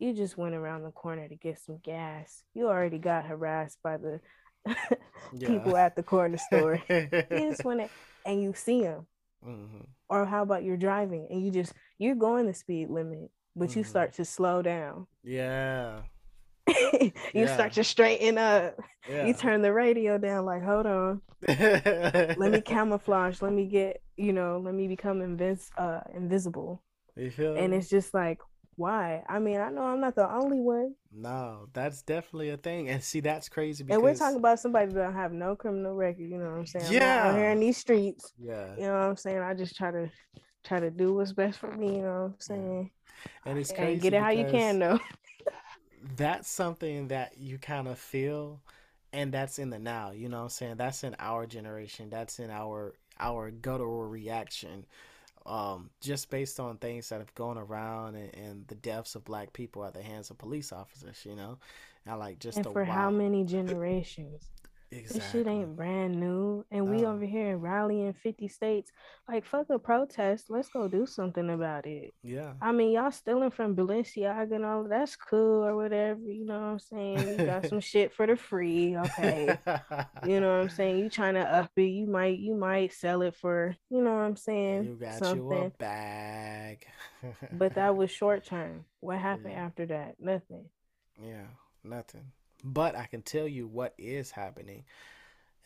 You just went around the corner to get some gas. You already got harassed by the yeah. people at the corner store. You just went and you see them. Mm-hmm. Or how about you're driving and you just, you're going the speed limit, but mm-hmm. you start to slow down. Yeah. you yeah. start to straighten up. Yeah. You turn the radio down, like, hold on. Let me camouflage. Let me get, you know, let me become invis- uh, invisible. You feel me? And it's just like, why? I mean, I know I'm not the only one. No, that's definitely a thing. And see, that's crazy. Because... And we're talking about somebody that don't have no criminal record. You know what I'm saying? Yeah. I'm out here in these streets. Yeah. You know what I'm saying? I just try to try to do what's best for me. You know what I'm saying? And it's crazy. And get it how you can, though. That's something that you kind of feel, and that's in the now, you know what I'm saying? That's in our generation. That's in our our guttural reaction, um, just based on things that have gone around and, and the deaths of black people at the hands of police officers, you know? And, like, just and for wild... how many generations? Exactly. This shit ain't brand new, and we um, over here rallying fifty states. Like, fuck a protest. Let's go do something about it. Yeah. I mean, y'all stealing from Balenciaga and all that's cool or whatever. You know what I'm saying? You got some shit for the free, okay? You know what I'm saying? You trying to up it? You might, you might sell it for, you know what I'm saying? You got something. You a bag. But that was short term. What happened yeah. after that? Nothing. Yeah, nothing. But I can tell you what is happening,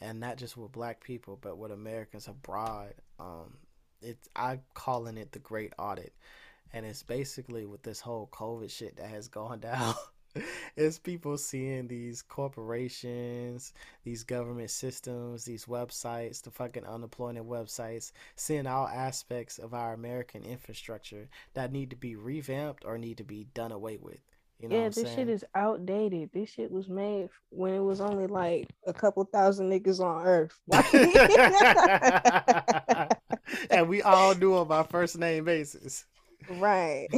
and not just with black people, but with Americans abroad. Um, it's I'm calling it the Great Audit, and it's basically with this whole COVID shit that has gone down. It's people seeing these corporations, these government systems, these websites, the fucking unemployment websites, seeing all aspects of our American infrastructure that need to be revamped or need to be done away with. You know yeah, this saying? Shit is outdated. This shit was made when it was only like a couple thousand niggas on earth. And we all knew on my first name basis. Right.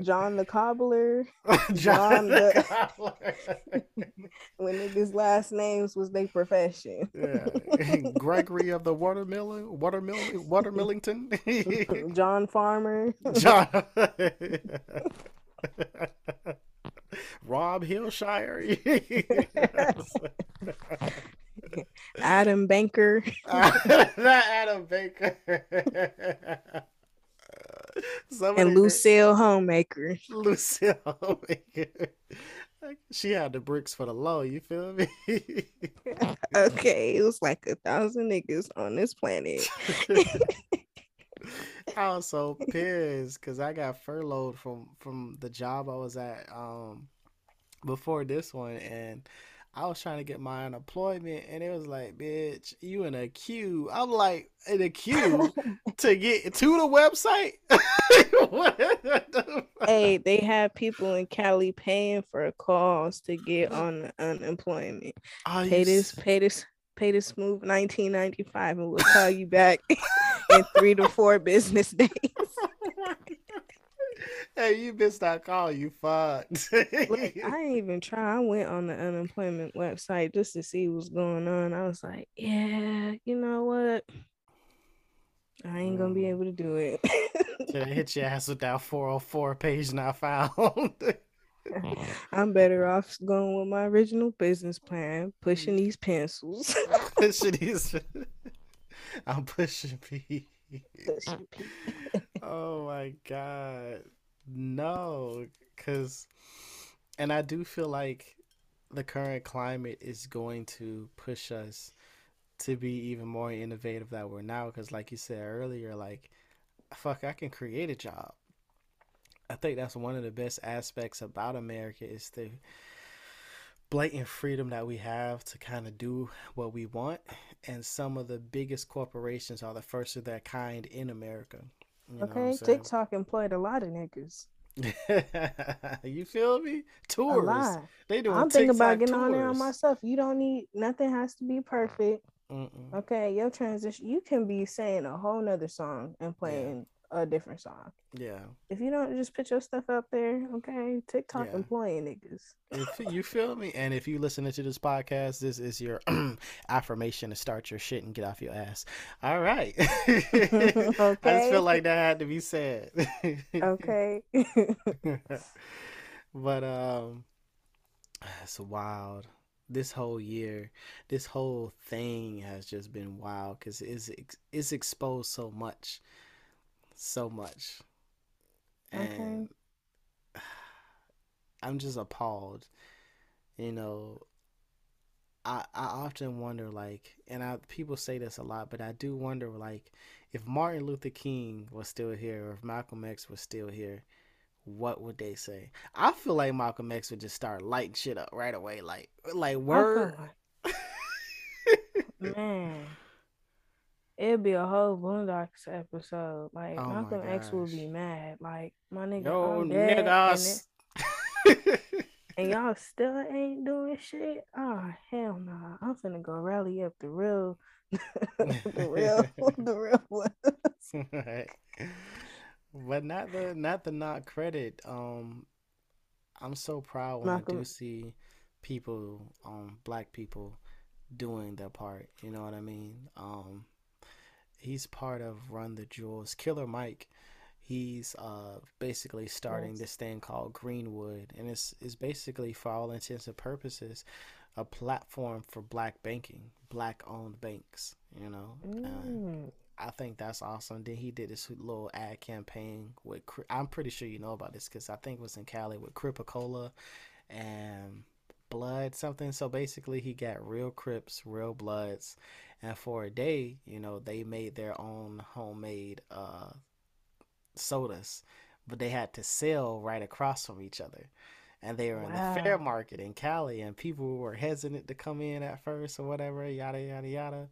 John the Cobbler. John, John the, the... Cobbler. When niggas' last names was their profession. Yeah. Gregory of the Watermelon, Watermelon, Watermillington. John Farmer. John. Rob Hillshire. Adam Banker. Not Adam Banker. And Lucille Homemaker. Lucille Homemaker. She had the bricks for the low, you feel me? Okay, it was like a thousand niggas on this planet. I was so pissed because I got furloughed from, from the job I was at um before this one, and I was trying to get my unemployment, and it was like, bitch, you in a queue. I'm like, in a queue to get to the website? What the fuck? Hey, they have people in Cali paying for calls to get on unemployment. Are pay this, s- pay this, pay this move nineteen ninety-five, and we'll call you back in three to four business days. Hey, you missed that call, you fucked. Look, I didn't even try. I went on the unemployment website just to see what's going on. I was like, yeah, you know what? I ain't gonna be able to do it. Should have hit your ass with that four oh four page not found. I'm better off going with my original business plan, pushing these pencils. Pushing these. I'm pushing P. Pushing P. Oh my God. No, because, and I do feel like the current climate is going to push us to be even more innovative that we're now, because like you said earlier, like, fuck, I can create a job. I think that's one of the best aspects about America is the blatant freedom that we have to kind of do what we want, and some of the biggest corporations are the first of their kind in America. You okay, TikTok employed a lot of niggas. You feel me? Tourists. They doing. I'm thinking TikTok about getting tours. On there on myself. You don't need nothing. Has to be perfect. Mm-mm. Okay, your transition. You can be saying a whole nother song and playing yeah. a different song. Yeah. If you don't just put your stuff up there, okay. TikTok yeah. employing niggas. If you feel me? And if you listening to this podcast, this is your affirmation to start your shit and get off your ass. All right. Okay. I just feel like that had to be said. Okay. But um, it's wild. This whole year, this whole thing has just been wild because it's it's exposed so much, so much, and okay. I'm just appalled. You know, I I often wonder, like, and I people say this a lot, but I do wonder, like, if Martin Luther King was still here or if Malcolm X was still here, what would they say? I feel like Malcolm X would just start lighting shit up right away. Like, like word. Like, man, it'd be a whole Boondocks episode. Like, oh Malcolm X would be mad. Like, my nigga, yo, I'm dead, niggas. And, it, and y'all still ain't doing shit? Oh, hell no. Nah. I'm finna go rally up the real, the real, the real ones. Right. But not the not the not credit. Um, I'm so proud when Malcolm. I do see people, um, black people, doing their part. You know what I mean? Um, he's part of Run the Jewels. Killer Mike, he's uh basically starting yes. this thing called Greenwood, and it's it's basically for all intents and purposes a platform for black banking, black owned banks. You know. Mm. Uh, I think that's awesome. Then he did this little ad campaign with, I'm pretty sure you know about this because I think it was in Cali with Cripacola and Blood something. So basically he got real Crips, real Bloods. And for a day, you know, they made their own homemade uh, sodas, but they had to sell right across from each other. And they were in wow. the fair market in Cali, and people were hesitant to come in at first or whatever, yada, yada, yada.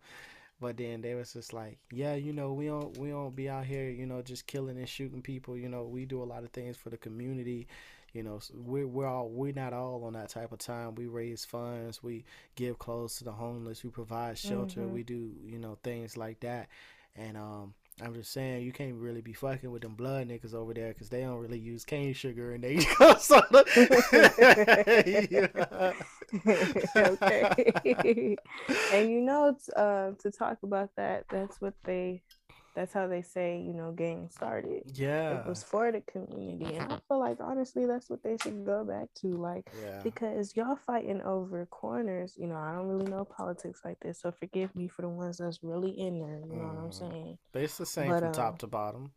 But then they was just like, yeah, you know, we don't we don't be out here, you know, just killing and shooting people. You know, we do a lot of things for the community. You know, so we're we're all we're not all on that type of time. We raise funds, we give clothes to the homeless, we provide shelter, mm-hmm. we do, you know, things like that. And um, I'm just saying, you can't really be fucking with them blood niggas over there because they don't really use cane sugar and they soda. Yeah. Okay. And you know, uh, to talk about that, that's what they, that's how they say, you know, gang started. Yeah. It was for the community. And I feel like, honestly, that's what they should go back to. Like, yeah. because y'all fighting over corners, you know, I don't really know politics like this. So forgive me for the ones that's really in there. You know mm. what I'm saying? But it's the same but, from um, top to bottom.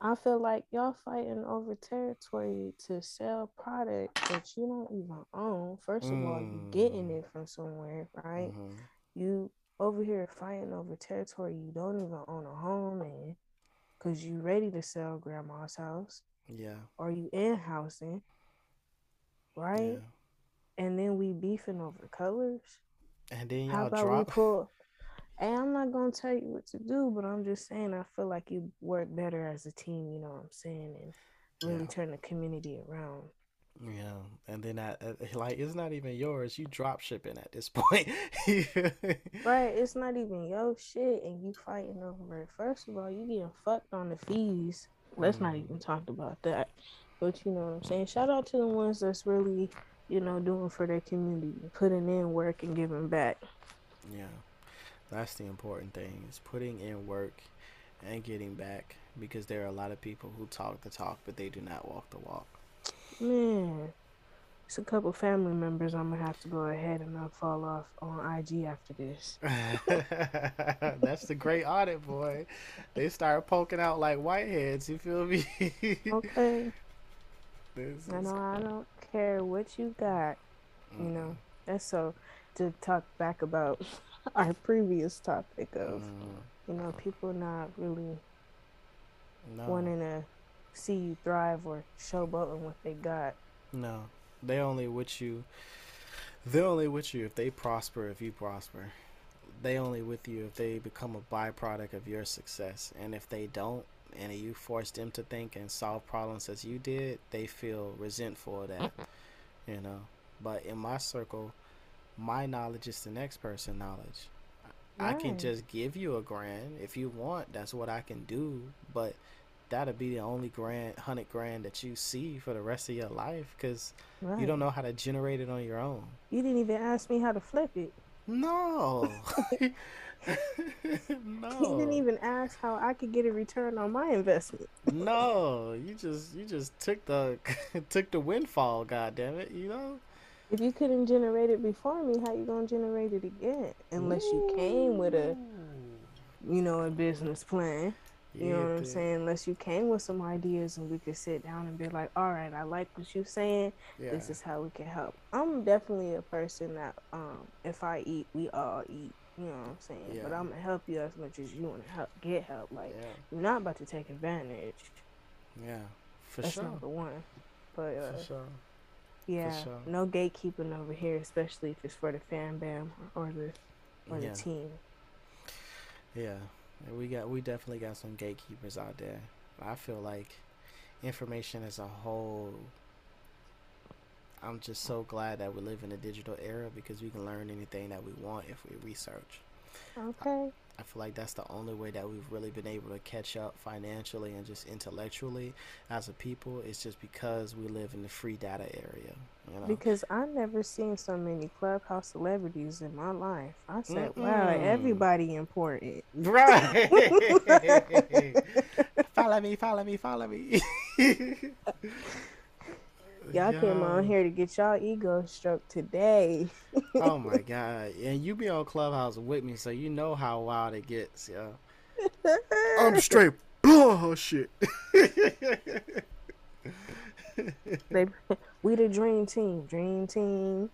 I feel like y'all fighting over territory to sell product that you don't even own. First of mm. all, you getting it from somewhere, right? Mm-hmm. You over here fighting over territory you don't even own a home in because you ready to sell grandma's house. Yeah. Or you in housing, right? Yeah. and then we beefing over colors. And then y'all drop. Pull, and I'm not gonna tell you what to do, but I'm just saying I feel like you work better as a team. You know what I'm saying? And really yeah. turn the community around. Yeah, and then I, like, it's not even yours. You drop shipping at this point. Right, it's not even your shit, and you fighting over it. First of all, you getting fucked on the fees. Let's mm. not even talk about that. But you know what I'm saying? Shout out to the ones that's really, you know, doing for their community, putting in work and giving back. Yeah, that's the important thing, is putting in work and getting back, because there are a lot of people who talk the talk, but they do not walk the walk. Man, it's a couple family members I'm gonna have to go ahead and not fall off on I G after this. That's the great audit, boy. They start poking out like whiteheads, you feel me? Okay. This I know, cool. I don't care what you got, you mm. know. That's so to talk back about our previous topic of, mm. you know, people not really no. wanting to see you thrive or showboat on what they got. No, they only with you. They're only with you if they prosper, if you prosper. They only with you if they become a byproduct of your success. And if they don't, and you force them to think and solve problems as you did, they feel resentful of that. You know, but in my circle, my knowledge is the next person's knowledge. Right. I can just give you a grand if you want. That's what I can do, but that'll be the only grand, hundred grand that you see for the rest of your life, because right. you don't know how to generate it on your own. You didn't even ask me how to flip it. No. No. He didn't even ask how I could get a return on my investment. No, you just you just took the took the windfall. God damn it, you know. If you couldn't generate it before me, how you gonna generate it again? Unless Ooh. you came with a, you know, a business plan. You know what I'm saying? Unless you came with some ideas and we could sit down and be like, all right, I like what you're saying. Yeah. This is how we can help. I'm definitely a person that um, if I eat, we all eat. You know what I'm saying? Yeah. But I'm going to help you as much as you want to help get help. Like, yeah. you're not about to take advantage. Yeah, for That's sure. That's number one. But, uh, for sure. Yeah, for sure. No gatekeeping over here, especially if it's for the fan bam or the, or yeah. the team. Yeah. We got, we definitely got some gatekeepers out there. I feel like information as a whole, I'm just so glad that we live in a digital era, because we can learn anything that we want if we research. Okay. I, I feel like that's the only way that we've really been able to catch up financially and just intellectually as a people. It's just because we live in the free data area. You know? Because I've never seen so many Clubhouse celebrities in my life. I said, Mm-mm. wow, everybody important. Right. Follow me, follow me, follow me. Y'all Yo. came on here to get y'all ego struck today. Oh my God. And you be on Clubhouse with me, so you know how wild it gets, yo. I'm straight bullshit. They, we the dream team. Dream team.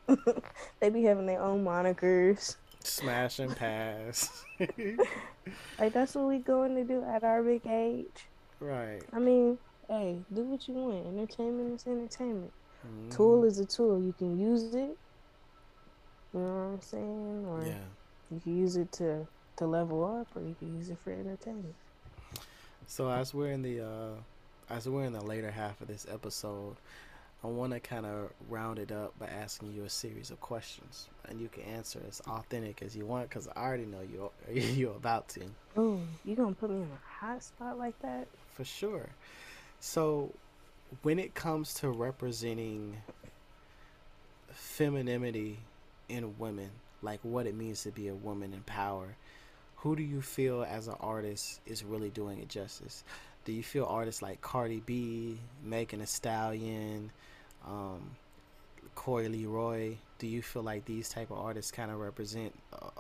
They be having their own monikers. Smash and pass. Like, that's what we going to do at our big age. Right. I mean, hey, do what you want. Entertainment is entertainment. Mm. Tool is a tool. You can use it. You know what I'm saying? Or yeah. you can use it to, to level up, or you can use it for entertainment. So as we're in the uh, as we're in the later half of this episode, I want to kind of round it up by asking you a series of questions, and you can answer as authentic as you want, because I already know you're you're about to. Oh, you gonna put me in a hot spot like that? For sure. So, when it comes to representing femininity in women, like what it means to be a woman in power, who do you feel as an artist is really doing it justice? Do you feel artists like Cardi B, Megan Thee Stallion, um, Corey Leroy, do you feel like these type of artists kind of represent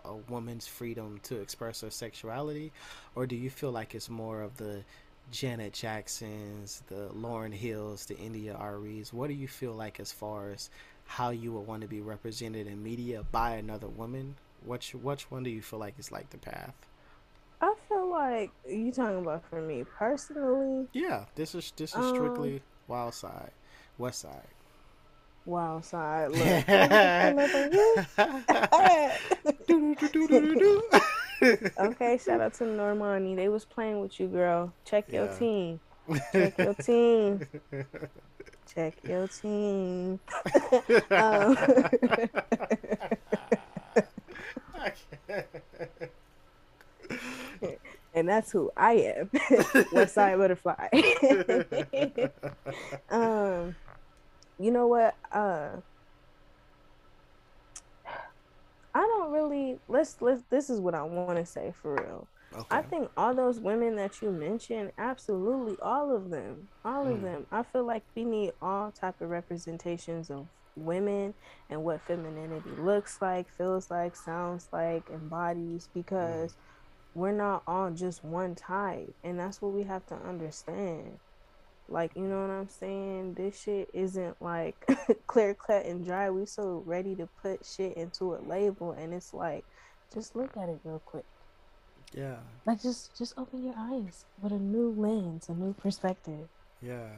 a, a woman's freedom to express her sexuality? Or do you feel like it's more of the Janet Jacksons, the Lauren Hills, the India R Es? What do you feel like as far as how you would want to be represented in media by another woman? Which, which one do you feel like is like the path? I feel like you talking about for me personally. Yeah, this is this is strictly um, Wild Side, West Side. Wow, side look. Okay, shout out to Normani. They was playing with you, girl. Check your yeah. team. Check your team. Check your team. um. And that's who I am. Westside Butterfly. um, you know what? Uh, I don't really. Let's let's. This is what I want to say for real. Okay. I think all those women that you mentioned, absolutely all of them, all mm. of them. I feel like we need all type of representations of women and what femininity looks like, feels like, sounds like, embodies, because. Mm. We're not all just one type, and that's what we have to understand. Like, you know what I'm saying? This shit isn't like clear cut and dry. We so ready to put shit into a label, and it's like, just look at it real quick. Yeah. Like, just just open your eyes with a new lens, a new perspective. Yeah.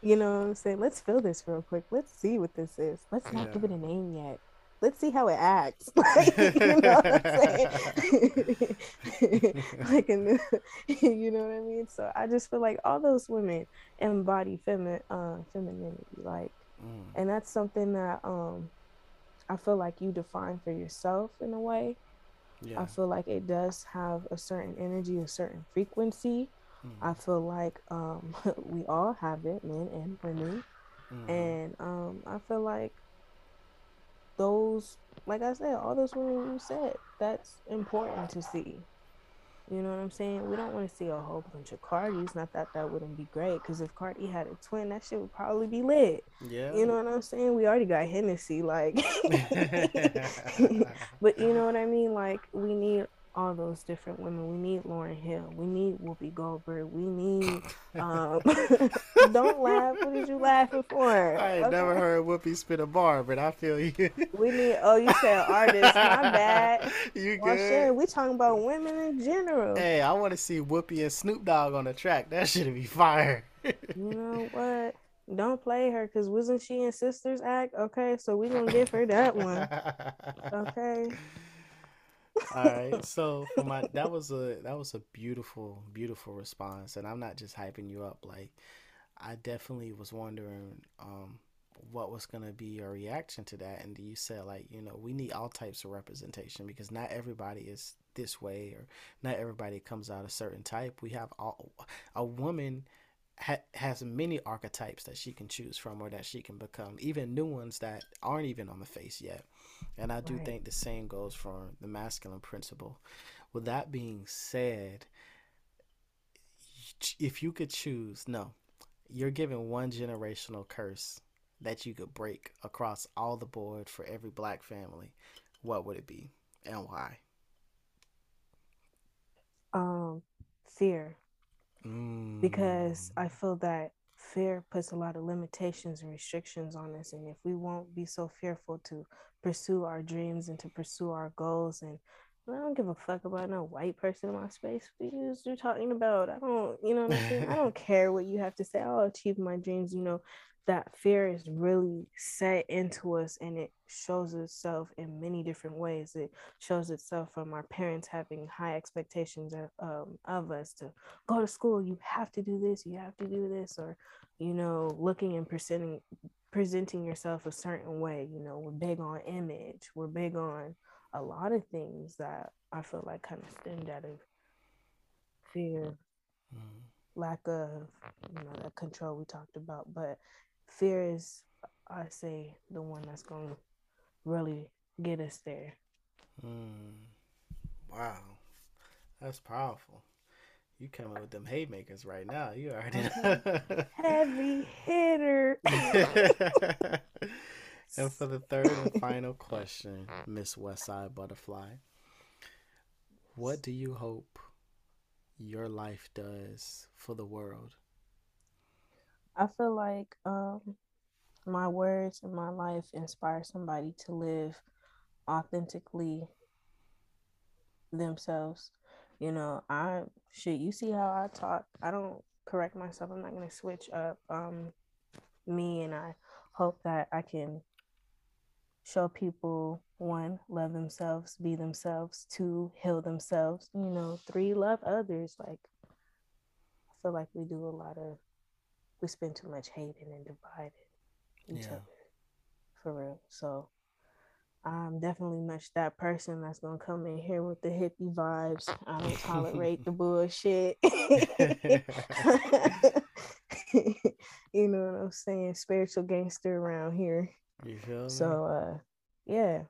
You know what I'm saying? Let's feel this real quick. Let's see what this is. Let's not yeah. give it a name yet. Let's see how it acts. Like, you know what I'm saying? Like, in the, you know what I mean? So I just feel like all those women embody femi- uh, femininity. Like, mm. and that's something that um, I feel like you define for yourself in a way. Yeah. I feel like it does have a certain energy, a certain frequency. Mm. I feel like um, we all have it, men and women. Mm. And um, I feel like those, like I said, all those women you said, that's important to see. You know what I'm saying? We don't want to see a whole bunch of Cardis. Not that that wouldn't be great, because if Cardi had a twin, that shit would probably be lit. Yeah. You know what I'm saying? We already got Hennessy, like. But you know what I mean? Like, we need all those different women. We need Lauryn Hill. We need Whoopi Goldberg. We need. Um, don't laugh. What did you laughing for? I ain't okay. never heard Whoopi spit a bar, but I feel you. We need. Oh, you said artists. My bad. You good? Shit, we talking about women in general. Hey, I want to see Whoopi and Snoop Dogg on the track. That should be fire. You know what? Don't play her, because wasn't she in Sisters Act? Okay, so we gonna give her that one. Okay. All right, so for my that was a that was a beautiful, beautiful response, and I'm not just hyping you up. Like, I definitely was wondering um, what was gonna be your reaction to that, and you said, like, you know, we need all types of representation, because not everybody is this way, or not everybody comes out a certain type. We have all a woman ha- has many archetypes that she can choose from, or that she can become, even new ones that aren't even on the face yet. And I do right. think the same goes for the masculine principle. With that being said, if you could choose, no, you're given one generational curse that you could break across all the board for every black family. What would it be, and why? Um, fear. Mm. Because I feel that fear puts a lot of limitations and restrictions on us, and if we won't be so fearful to pursue our dreams and to pursue our goals, and I don't give a fuck about no white person in my space, because you're talking about, I don't, you know what I'm saying? I don't care what you have to say, I'll achieve my dreams. You know, that fear is really set into us, and it shows itself in many different ways. It shows itself from our parents having high expectations of, um, of us to go to school. You have to do this, you have to do this, or, you know, looking and presenting, presenting yourself a certain way. You know, we're big on image. We're big on a lot of things that I feel like kind of stemmed out of fear, mm-hmm. lack of, you know, that control we talked about, but fear is, I say, the one that's going to really get us there. Mm. Wow. That's powerful. You coming with them haymakers right now. You already know. Heavy hitter. And for the third and final question, Miss Westside Butterfly, what do you hope your life does for the world? I feel like um, my words and my life inspire somebody to live authentically themselves. You know, I, shit, you see how I talk. I don't correct myself. I'm not going to switch up um, me, and I hope that I can show people, one, love themselves, be themselves, two, heal themselves, you know, three, love others. Like, I feel like we do a lot of, we spend too much hating and dividing each yeah. other, for real. So I'm definitely much that person that's going to come in here with the hippie vibes. I don't tolerate the bullshit. You know what I'm saying? Spiritual gangster around here. You feel me? So, uh, yeah.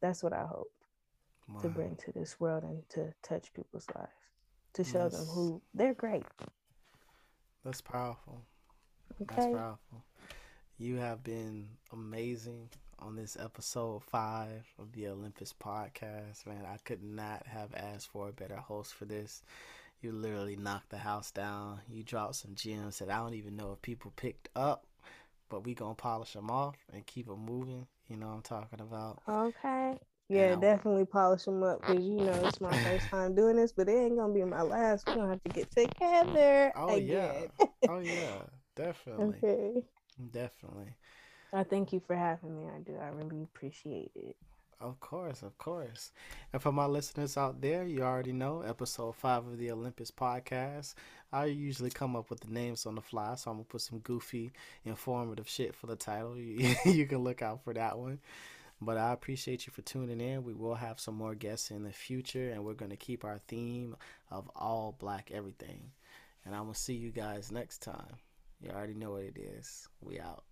That's what I hope wow. to bring to this world and to touch people's lives, to show that's, them who they're great. That's powerful. Okay. That's powerful. You have been amazing on this episode five of the Olympus podcast, man. I could not have asked for a better host for this. You literally knocked the house down. You dropped some gems that I don't even know if people picked up, but we gonna polish them off and keep them moving. You know what I'm talking about? Okay. Yeah, and definitely polish them up, because you know it's my first time doing this, but it ain't gonna be my last. We're gonna have to get together. Oh again. yeah. Oh yeah. Definitely. Okay. Definitely. I thank you for having me. I do. I really appreciate it. Of course, of course. And for my listeners out there, you already know, episode five of the Olympus podcast. I usually come up with the names on the fly, so I'm going to put some goofy, informative shit for the title. You, you can look out for that one. But I appreciate you for tuning in. We will have some more guests in the future, and we're going to keep our theme of all black everything. And I'm going to see you guys next time. You already know what it is. We out.